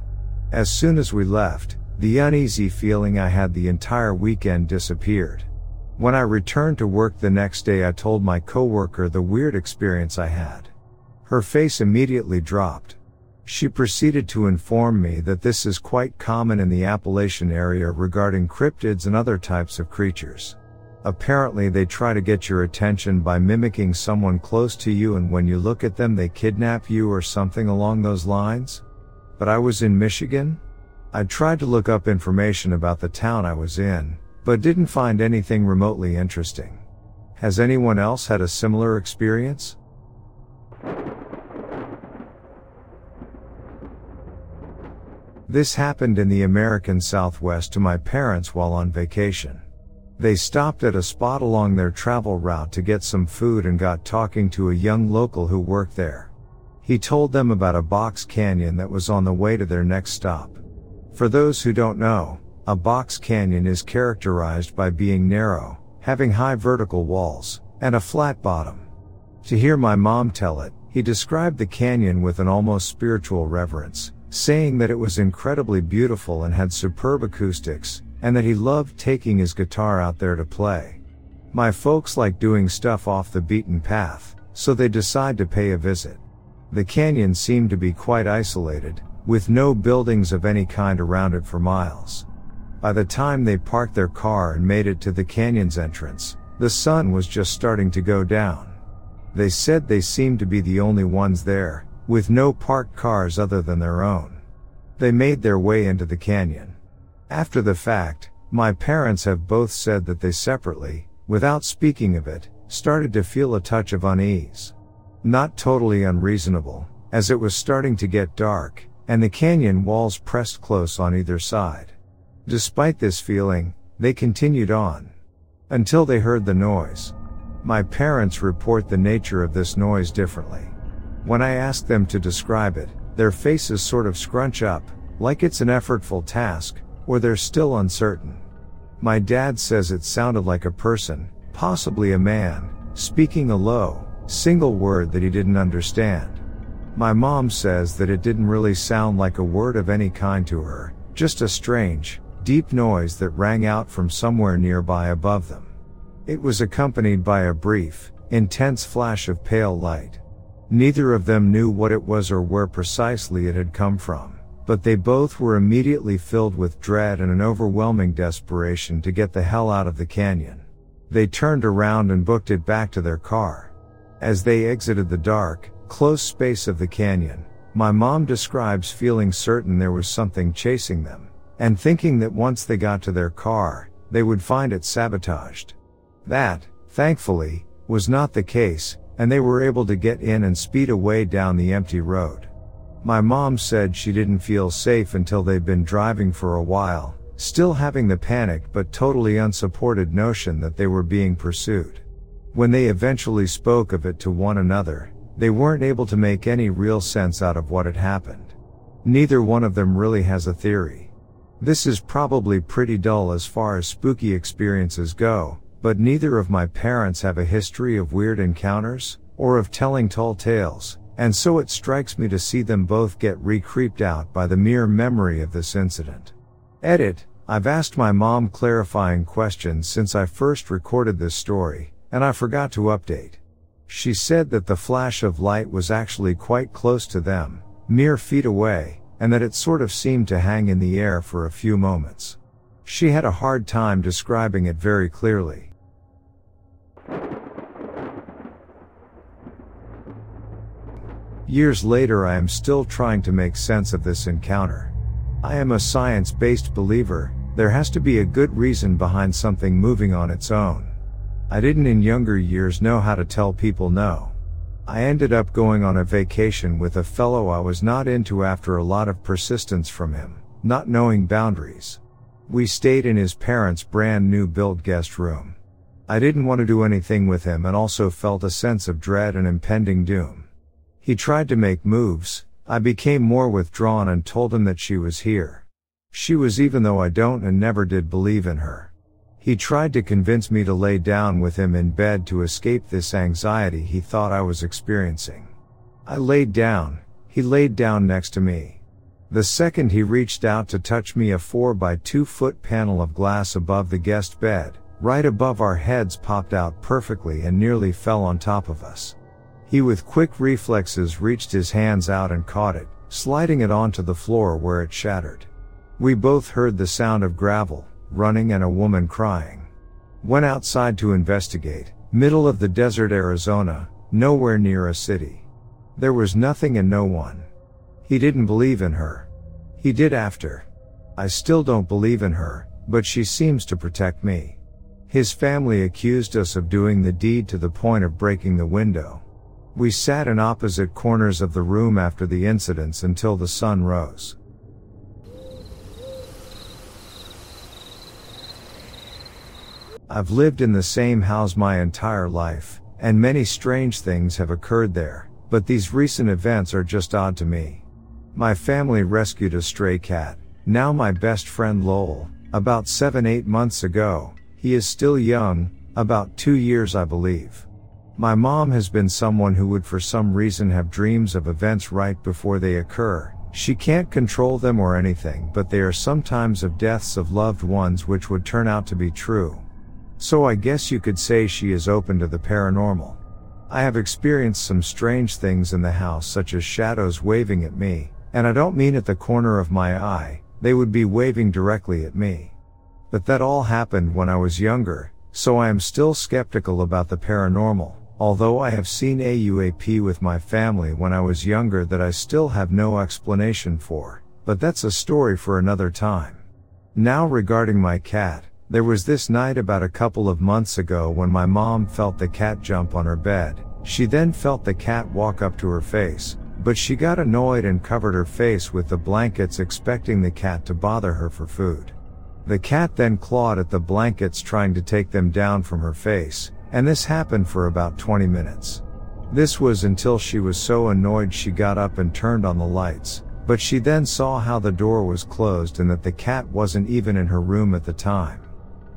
As soon as we left, the uneasy feeling I had the entire weekend disappeared. When I returned to work the next day I told my coworker the weird experience I had. Her face immediately dropped. She proceeded to inform me that this is quite common in the Appalachian area regarding cryptids and other types of creatures. Apparently they try to get your attention by mimicking someone close to you and when you look at them they kidnap you or something along those lines. But I was in Michigan? I tried to look up information about the town I was in, but didn't find anything remotely interesting. Has anyone else had a similar experience? This happened in the American Southwest to my parents while on vacation. They stopped at a spot along their travel route to get some food and got talking to a young local who worked there. He told them about a box canyon that was on the way to their next stop. For those who don't know, A box canyon is characterized by being narrow, having high vertical walls, and a flat bottom. To hear my mom tell it, he described the canyon with an almost spiritual reverence, saying that it was incredibly beautiful and had superb acoustics, and that he loved taking his guitar out there to play. My folks like doing stuff off the beaten path, so they decide to pay a visit. The canyon seemed to be quite isolated, with no buildings of any kind around it for miles. By the time they parked their car and made it to the canyon's entrance, the sun was just starting to go down. They said they seemed to be the only ones there, with no parked cars other than their own. They made their way into the canyon. After the fact, my parents have both said that they separately, without speaking of it, started to feel a touch of unease. Not totally unreasonable, as it was starting to get dark, and the canyon walls pressed close on either side. Despite this feeling, they continued on. Until they heard the noise. My parents report the nature of this noise differently. When I ask them to describe it, their faces sort of scrunch up, like it's an effortful task, or they're still uncertain. My dad says it sounded like a person, possibly a man, speaking a low, single word that he didn't understand. My mom says that it didn't really sound like a word of any kind to her, just a strange, deep noise that rang out from somewhere nearby above them. It was accompanied by a brief, intense flash of pale light. Neither of them knew what it was or where precisely it had come from, but they both were immediately filled with dread and an overwhelming desperation to get the hell out of the canyon. They turned around and booked it back to their car. As they exited the dark, close space of the canyon, my mom describes feeling certain there was something chasing them, and thinking that once they got to their car, they would find it sabotaged. That, thankfully, was not the case, and they were able to get in and speed away down the empty road. My mom said she didn't feel safe until they'd been driving for a while, still having the panicked but totally unsupported notion that they were being pursued. When they eventually spoke of it to one another, they weren't able to make any real sense out of what had happened. Neither one of them really has a theory. This is probably pretty dull as far as spooky experiences go, but neither of my parents have a history of weird encounters, or of telling tall tales, and so it strikes me to see them both get re-creeped out by the mere memory of this incident. Edit: I've asked my mom clarifying questions since I first recorded this story, and I forgot to update. She said that the flash of light was actually quite close to them, mere feet away, and that it sort of seemed to hang in the air for a few moments. She had a hard time describing it very clearly. Years later, I am still trying to make sense of this encounter. I am a science-based believer. There has to be a good reason behind something moving on its own. I didn't in younger years know how to tell people no. I ended up going on a vacation with a fellow I was not into after a lot of persistence from him, not knowing boundaries. We stayed in his parents' brand new built guest room. I didn't want to do anything with him and also felt a sense of dread and impending doom. He tried to make moves. I became more withdrawn and told him that she was here. She was, even though I don't and never did believe in her. He tried to convince me to lay down with him in bed to escape this anxiety he thought I was experiencing. I laid down, he laid down next to me. The second he reached out to touch me, a 4-by-2-foot panel of glass above the guest bed, right above our heads, popped out perfectly and nearly fell on top of us. He with quick reflexes reached his hands out and caught it, sliding it onto the floor where it shattered. We both heard the sound of gravel running and a woman crying. Went outside to investigate, middle of the desert, Arizona, nowhere near a city. There was nothing and no one. He didn't believe in her. He did after. I still don't believe in her, but she seems to protect me. His family accused us of doing the deed to the point of breaking the window. We sat in opposite corners of the room after the incidents until the sun rose. I've lived in the same house my entire life, and many strange things have occurred there, but these recent events are just odd to me. My family rescued a stray cat, now my best friend Lowell, About 7-8 months ago. He is still young, about 2 years I believe. My mom has been someone who would for some reason have dreams of events right before they occur. She can't control them or anything, but they are sometimes of deaths of loved ones which would turn out to be true. So I guess you could say she is open to the paranormal. I have experienced some strange things in the house, such as shadows waving at me, and I don't mean at the corner of my eye, they would be waving directly at me. But that all happened when I was younger, so I am still skeptical about the paranormal, although I have seen a UAP with my family when I was younger that I still have no explanation for, but that's a story for another time. Now regarding my cat, there was this night about a couple of months ago when my mom felt the cat jump on her bed. She then felt the cat walk up to her face, but she got annoyed and covered her face with the blankets expecting the cat to bother her for food. The cat then clawed at the blankets trying to take them down from her face, and this happened for about 20 minutes. This was until she was so annoyed she got up and turned on the lights, but she then saw how the door was closed and that the cat wasn't even in her room at the time.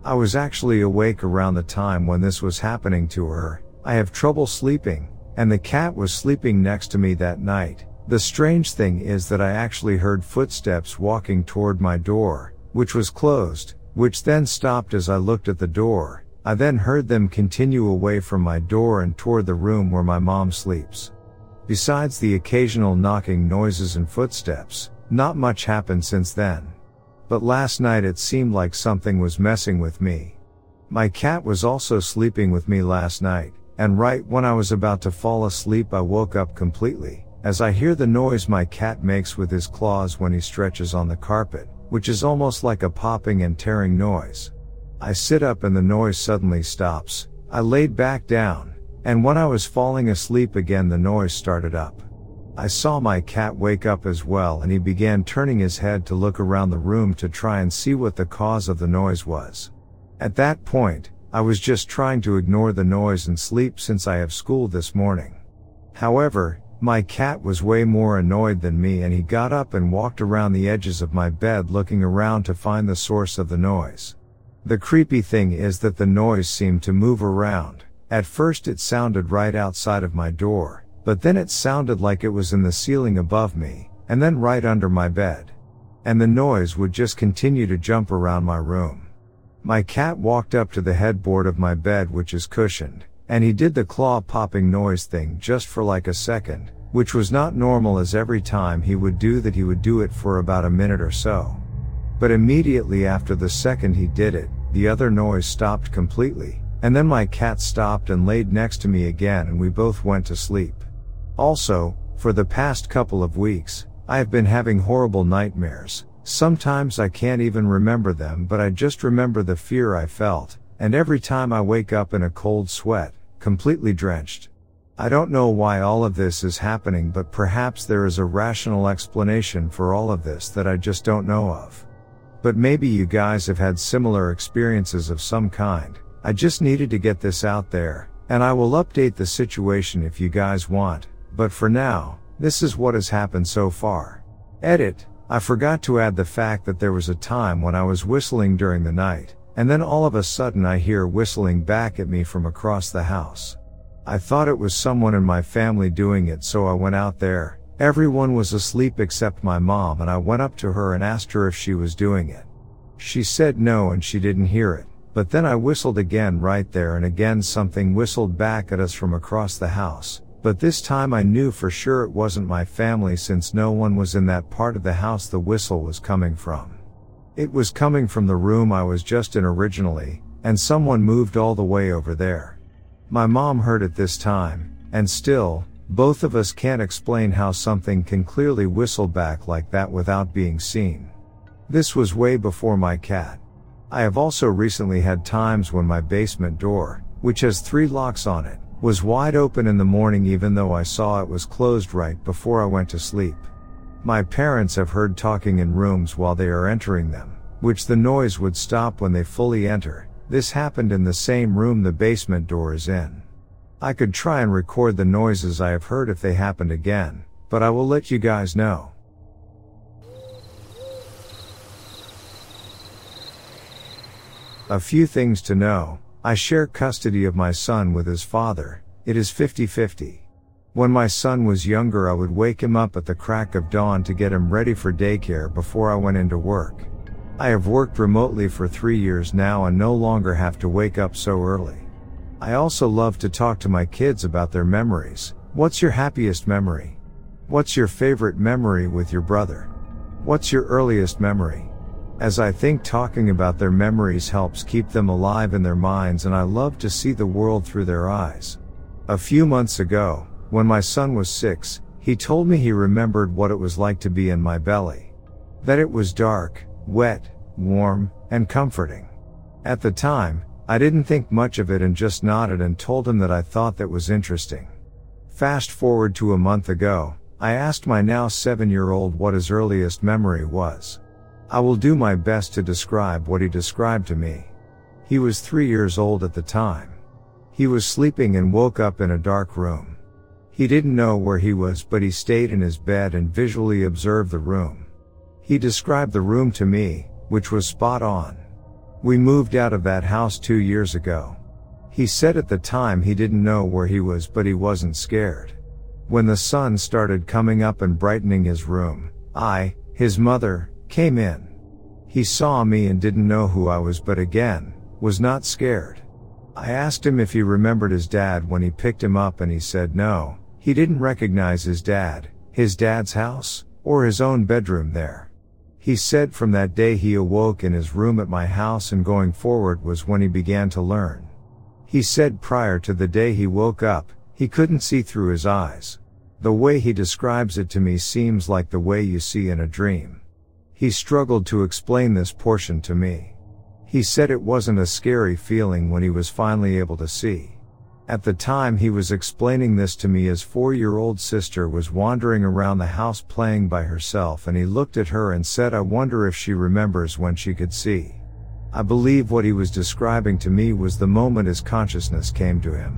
I was actually awake around the time when this was happening to her. I have trouble sleeping, and the cat was sleeping next to me that night. The strange thing is that I actually heard footsteps walking toward my door, which was closed, which then stopped as I looked at the door. I then heard them continue away from my door and toward the room where my mom sleeps. Besides the occasional knocking noises and footsteps, not much happened since then. But last night it seemed like something was messing with me. My cat was also sleeping with me last night, and right when I was about to fall asleep I woke up completely, as I hear the noise my cat makes with his claws when he stretches on the carpet, which is almost like a popping and tearing noise. I sit up and the noise suddenly stops. I laid back down, and when I was falling asleep again the noise started up. I saw my cat wake up as well and he began turning his head to look around the room to try and see what the cause of the noise was. At that point, I was just trying to ignore the noise and sleep since I have school this morning. However, my cat was way more annoyed than me and he got up and walked around the edges of my bed looking around to find the source of the noise. The creepy thing is that the noise seemed to move around. At first it sounded right outside of my door, but then it sounded like it was in the ceiling above me, and then right under my bed. And the noise would just continue to jump around my room. My cat walked up to the headboard of my bed, which is cushioned, and he did the claw popping noise thing just for like a second, which was not normal, as every time he would do that he would do it for about a minute or so. But immediately after the second he did it, the other noise stopped completely, and then my cat stopped and laid next to me again and we both went to sleep. Also, for the past couple of weeks, I have been having horrible nightmares. Sometimes I can't even remember them, but I just remember the fear I felt, and every time I wake up in a cold sweat, completely drenched. I don't know why all of this is happening, but perhaps there is a rational explanation for all of this that I just don't know of. But maybe you guys have had similar experiences of some kind. I just needed to get this out there, and I will update the situation if you guys want, but for now, this is what has happened so far. Edit. I forgot to add the fact that there was a time when I was whistling during the night, and then all of a sudden I hear whistling back at me from across the house. I thought it was someone in my family doing it, so I went out there. Everyone was asleep except my mom, and I went up to her and asked her if she was doing it. She said no and she didn't hear it, but then I whistled again right there, and again something whistled back at us from across the house, but this time I knew for sure it wasn't my family, since no one was in that part of the house the whistle was coming from. It was coming from the room I was just in originally, and someone moved all the way over there. My mom heard it this time, and still, both of us can't explain how something can clearly whistle back like that without being seen. This was way before my cat. I have also recently had times when my basement door, which has 3 locks on it, was wide open in the morning, even though I saw it was closed right before I went to sleep. My parents have heard talking in rooms while they are entering them, which the noise would stop when they fully enter. This happened in the same room the basement door is in. I could try and record the noises I have heard if they happened again, but I will let you guys know. A few things to know. I share custody of my son with his father. It is 50-50. When my son was younger, I would wake him up at the crack of dawn to get him ready for daycare before I went into work. I have worked remotely for 3 years now and no longer have to wake up so early. I also love to talk to my kids about their memories. What's your happiest memory? What's your favorite memory with your brother? What's your earliest memory? As I think talking about their memories helps keep them alive in their minds, and I love to see the world through their eyes. A few months ago, when my son was 6, he told me he remembered what it was like to be in my belly. That it was dark, wet, warm, and comforting. At the time, I didn't think much of it and just nodded and told him that I thought that was interesting. Fast forward to a month ago, I asked my now 7-year-old what his earliest memory was. I will do my best to describe what he described to me. He was 3 years old at the time. He was sleeping and woke up in a dark room. He didn't know where he was, but he stayed in his bed and visually observed the room. He described the room to me, which was spot on. We moved out of that house 2 years ago. He said at the time he didn't know where he was, but he wasn't scared. When the sun started coming up and brightening his room, his mother, came in. He saw me and didn't know who I was, but again, was not scared. I asked him if he remembered his dad when he picked him up, and he said no, he didn't recognize his dad, his dad's house, or his own bedroom there. He said from that day he awoke in his room at my house, and going forward was when he began to learn. He said prior to the day he woke up, he couldn't see through his eyes. The way he describes it to me seems like the way you see in a dream. He struggled to explain this portion to me. He said it wasn't a scary feeling when he was finally able to see. At the time he was explaining this to me, his 4-year-old sister was wandering around the house playing by herself, and he looked at her and said, "I wonder if she remembers when she could see." I believe what he was describing to me was the moment his consciousness came to him.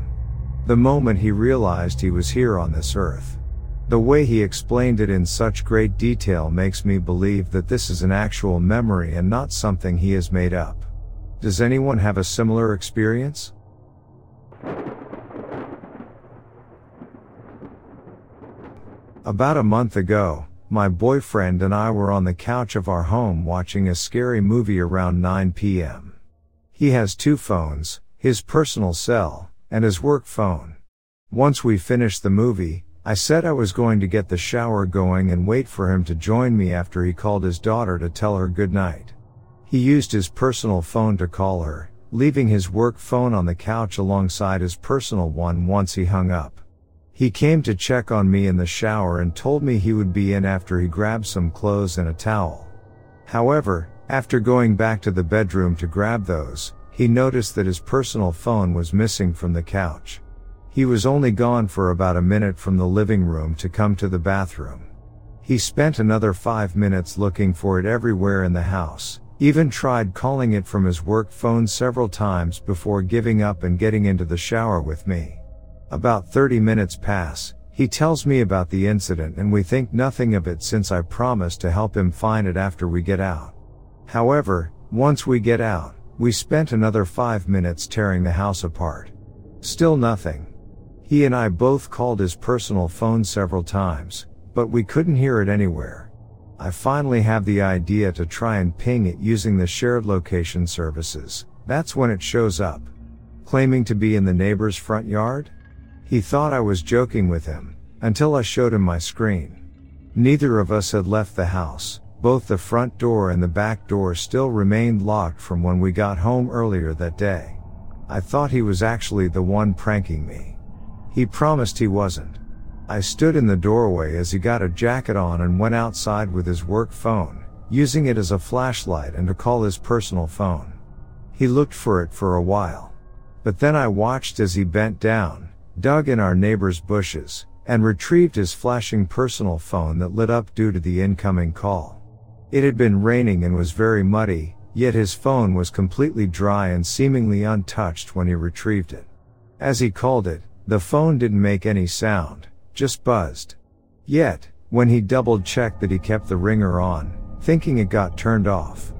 The moment he realized he was here on this earth. The way he explained it in such great detail makes me believe that this is an actual memory and not something he has made up. Does anyone have a similar experience? About a month ago, my boyfriend and I were on the couch of our home watching a scary movie around 9 p.m. He has 2 phones, his personal cell, and his work phone. Once we finished the movie, I said I was going to get the shower going and wait for him to join me after he called his daughter to tell her goodnight. He used his personal phone to call her, leaving his work phone on the couch alongside his personal one once he hung up. He came to check on me in the shower and told me he would be in after he grabbed some clothes and a towel. However, after going back to the bedroom to grab those, he noticed that his personal phone was missing from the couch. He was only gone for about a minute from the living room to come to the bathroom. He spent another 5 minutes looking for it everywhere in the house, even tried calling it from his work phone several times before giving up and getting into the shower with me. About 30 minutes pass, he tells me about the incident, and we think nothing of it since I promised to help him find it after we get out. However, once we get out, we spent another 5 minutes tearing the house apart. Still nothing. He and I both called his personal phone several times, but we couldn't hear it anywhere. I finally have the idea to try and ping it using the shared location services. That's when it shows up, claiming to be in the neighbor's front yard. He thought I was joking with him, until I showed him my screen. Neither of us had left the house, both the front door and the back door still remained locked from when we got home earlier that day. I thought he was actually the one pranking me. He promised he wasn't. I stood in the doorway as he got a jacket on and went outside with his work phone, using it as a flashlight and to call his personal phone. He looked for it for a while. But then I watched as he bent down, dug in our neighbor's bushes, and retrieved his flashing personal phone that lit up due to the incoming call. It had been raining and was very muddy, yet his phone was completely dry and seemingly untouched when he retrieved it. As he called it, the phone didn't make any sound, just buzzed. Yet, when he double-checked that he kept the ringer on, thinking it got turned off,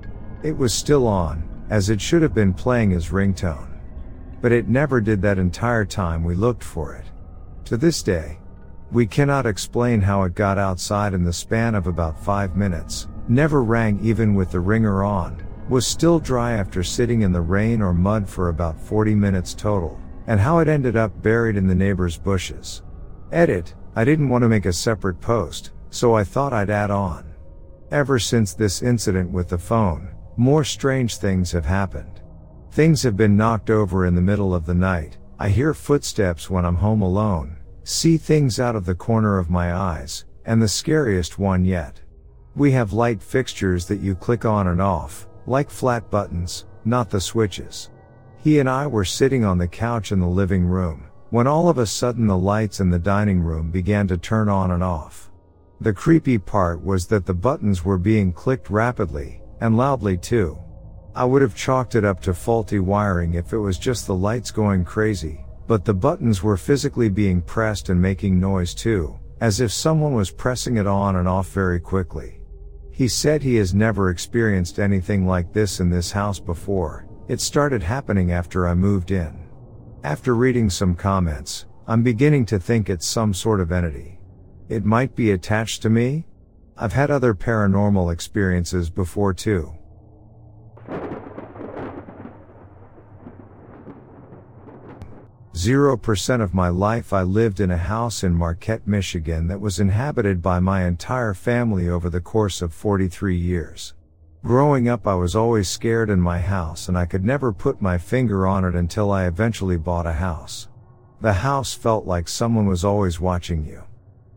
it was still on, as it should have been playing as ringtone. But it never did that entire time we looked for it. To this day, we cannot explain how it got outside in the span of about 5 minutes, never rang even with the ringer on, was still dry after sitting in the rain or mud for about 40 minutes total, and how it ended up buried in the neighbor's bushes. Edit, I didn't want to make a separate post, so I thought I'd add on. Ever since this incident with the phone, more strange things have happened. Things have been knocked over in the middle of the night, I hear footsteps when I'm home alone, see things out of the corner of my eyes, and the scariest one yet. We have light fixtures that you click on and off, like flat buttons, not the switches. He and I were sitting on the couch in the living room, when all of a sudden the lights in the dining room began to turn on and off. The creepy part was that the buttons were being clicked rapidly, and loudly too. I would have chalked it up to faulty wiring if it was just the lights going crazy, but the buttons were physically being pressed and making noise too, as if someone was pressing it on and off very quickly. He said he has never experienced anything like this in this house before. It started happening after I moved in. After reading some comments, I'm beginning to think it's some sort of entity. It might be attached to me? I've had other paranormal experiences before too. "0% of my life I lived in a house in Marquette, Michigan that was inhabited by my entire family over the course of 43 years. Growing up I was always scared in my house and I could never put my finger on it until I eventually bought a house. The house felt like someone was always watching you.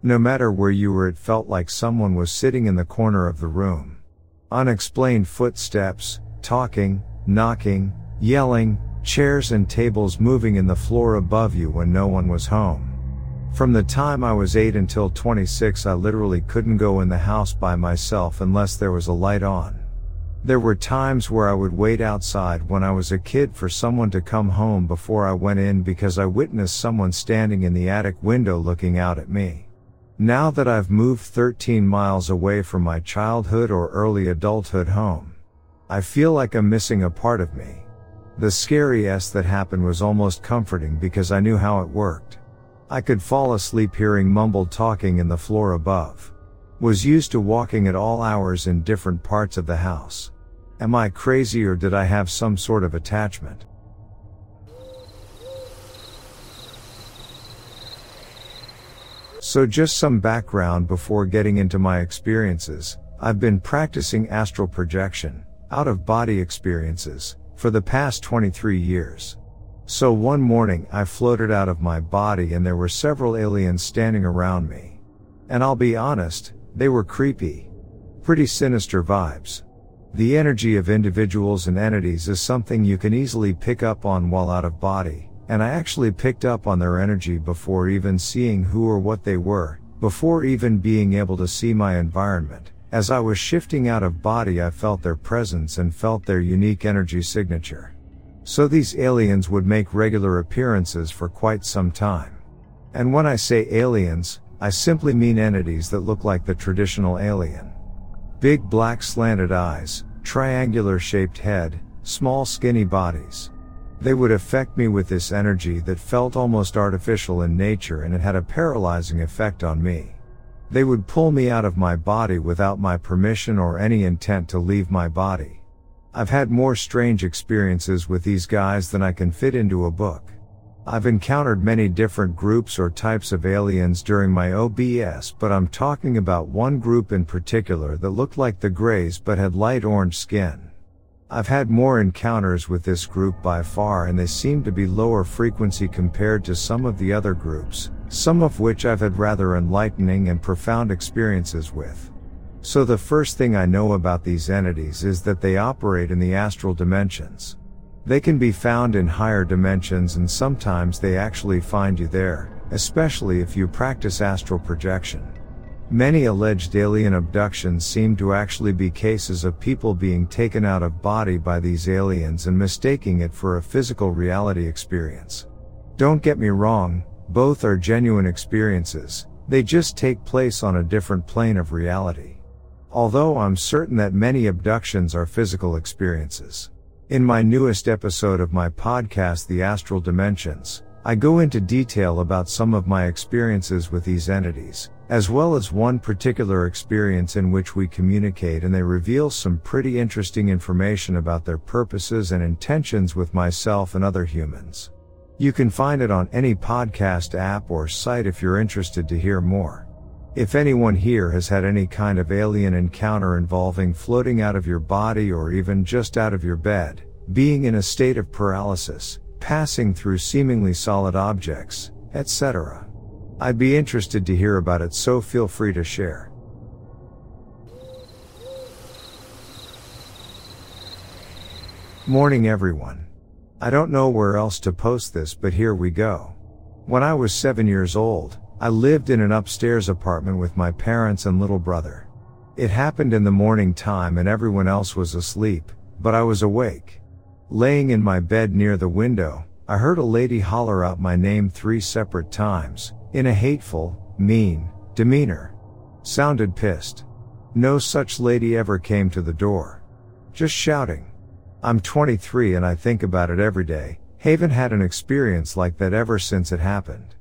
No matter where you were, it felt like someone was sitting in the corner of the room. Unexplained footsteps, talking, knocking, yelling, chairs and tables moving in the floor above you when no one was home. From the time I was 8 until 26 I literally couldn't go in the house by myself unless there was a light on. There were times where I would wait outside when I was a kid for someone to come home before I went in because I witnessed someone standing in the attic window looking out at me. Now that I've moved 13 miles away from my childhood or early adulthood home, I feel like I'm missing a part of me. The scariest that happened was almost comforting because I knew how it worked. I could fall asleep hearing mumbled talking in the floor above. Was used to walking at all hours in different parts of the house. Am I crazy or did I have some sort of attachment? So just some background before getting into my experiences. I've been practicing astral projection, out-of-body experiences, for the past 23 years. So one morning I floated out of my body and there were several aliens standing around me. And I'll be honest, they were creepy. Pretty sinister vibes. The energy of individuals and entities is something you can easily pick up on while out of body, and I actually picked up on their energy before even seeing who or what they were, before even being able to see my environment. As I was shifting out of body I felt their presence and felt their unique energy signature. So these aliens would make regular appearances for quite some time. And when I say aliens, I simply mean entities that look like the traditional alien. Big black slanted eyes, triangular shaped head, small skinny bodies. They would affect me with this energy that felt almost artificial in nature and it had a paralyzing effect on me. They would pull me out of my body without my permission or any intent to leave my body. I've had more strange experiences with these guys than I can fit into a book. I've encountered many different groups or types of aliens during my OBS, but I'm talking about one group in particular that looked like the Greys but had light orange skin. I've had more encounters with this group by far and they seem to be lower frequency compared to some of the other groups, some of which I've had rather enlightening and profound experiences with. So the first thing I know about these entities is that they operate in the astral dimensions. They can be found in higher dimensions and sometimes they actually find you there, especially if you practice astral projection. Many alleged alien abductions seem to actually be cases of people being taken out of body by these aliens and mistaking it for a physical reality experience. Don't get me wrong, both are genuine experiences, they just take place on a different plane of reality. Although I'm certain that many abductions are physical experiences. In my newest episode of my podcast, The Astral Dimensions, I go into detail about some of my experiences with these entities, as well as one particular experience in which we communicate and they reveal some pretty interesting information about their purposes and intentions with myself and other humans. You can find it on any podcast app or site if you're interested to hear more. If anyone here has had any kind of alien encounter involving floating out of your body or even just out of your bed, being in a state of paralysis, passing through seemingly solid objects, etc., I'd be interested to hear about it, so feel free to share. Morning everyone. I don't know where else to post this, but here we go. When I was 7 years old, I lived in an upstairs apartment with my parents and little brother. It happened in the morning time and everyone else was asleep, but I was awake. Laying in my bed near the window, I heard a lady holler out my name 3 separate times, in a hateful, mean demeanor. Sounded pissed. No such lady ever came to the door. Just shouting. I'm 23 and I think about it every day. Haven't had an experience like that ever since it happened.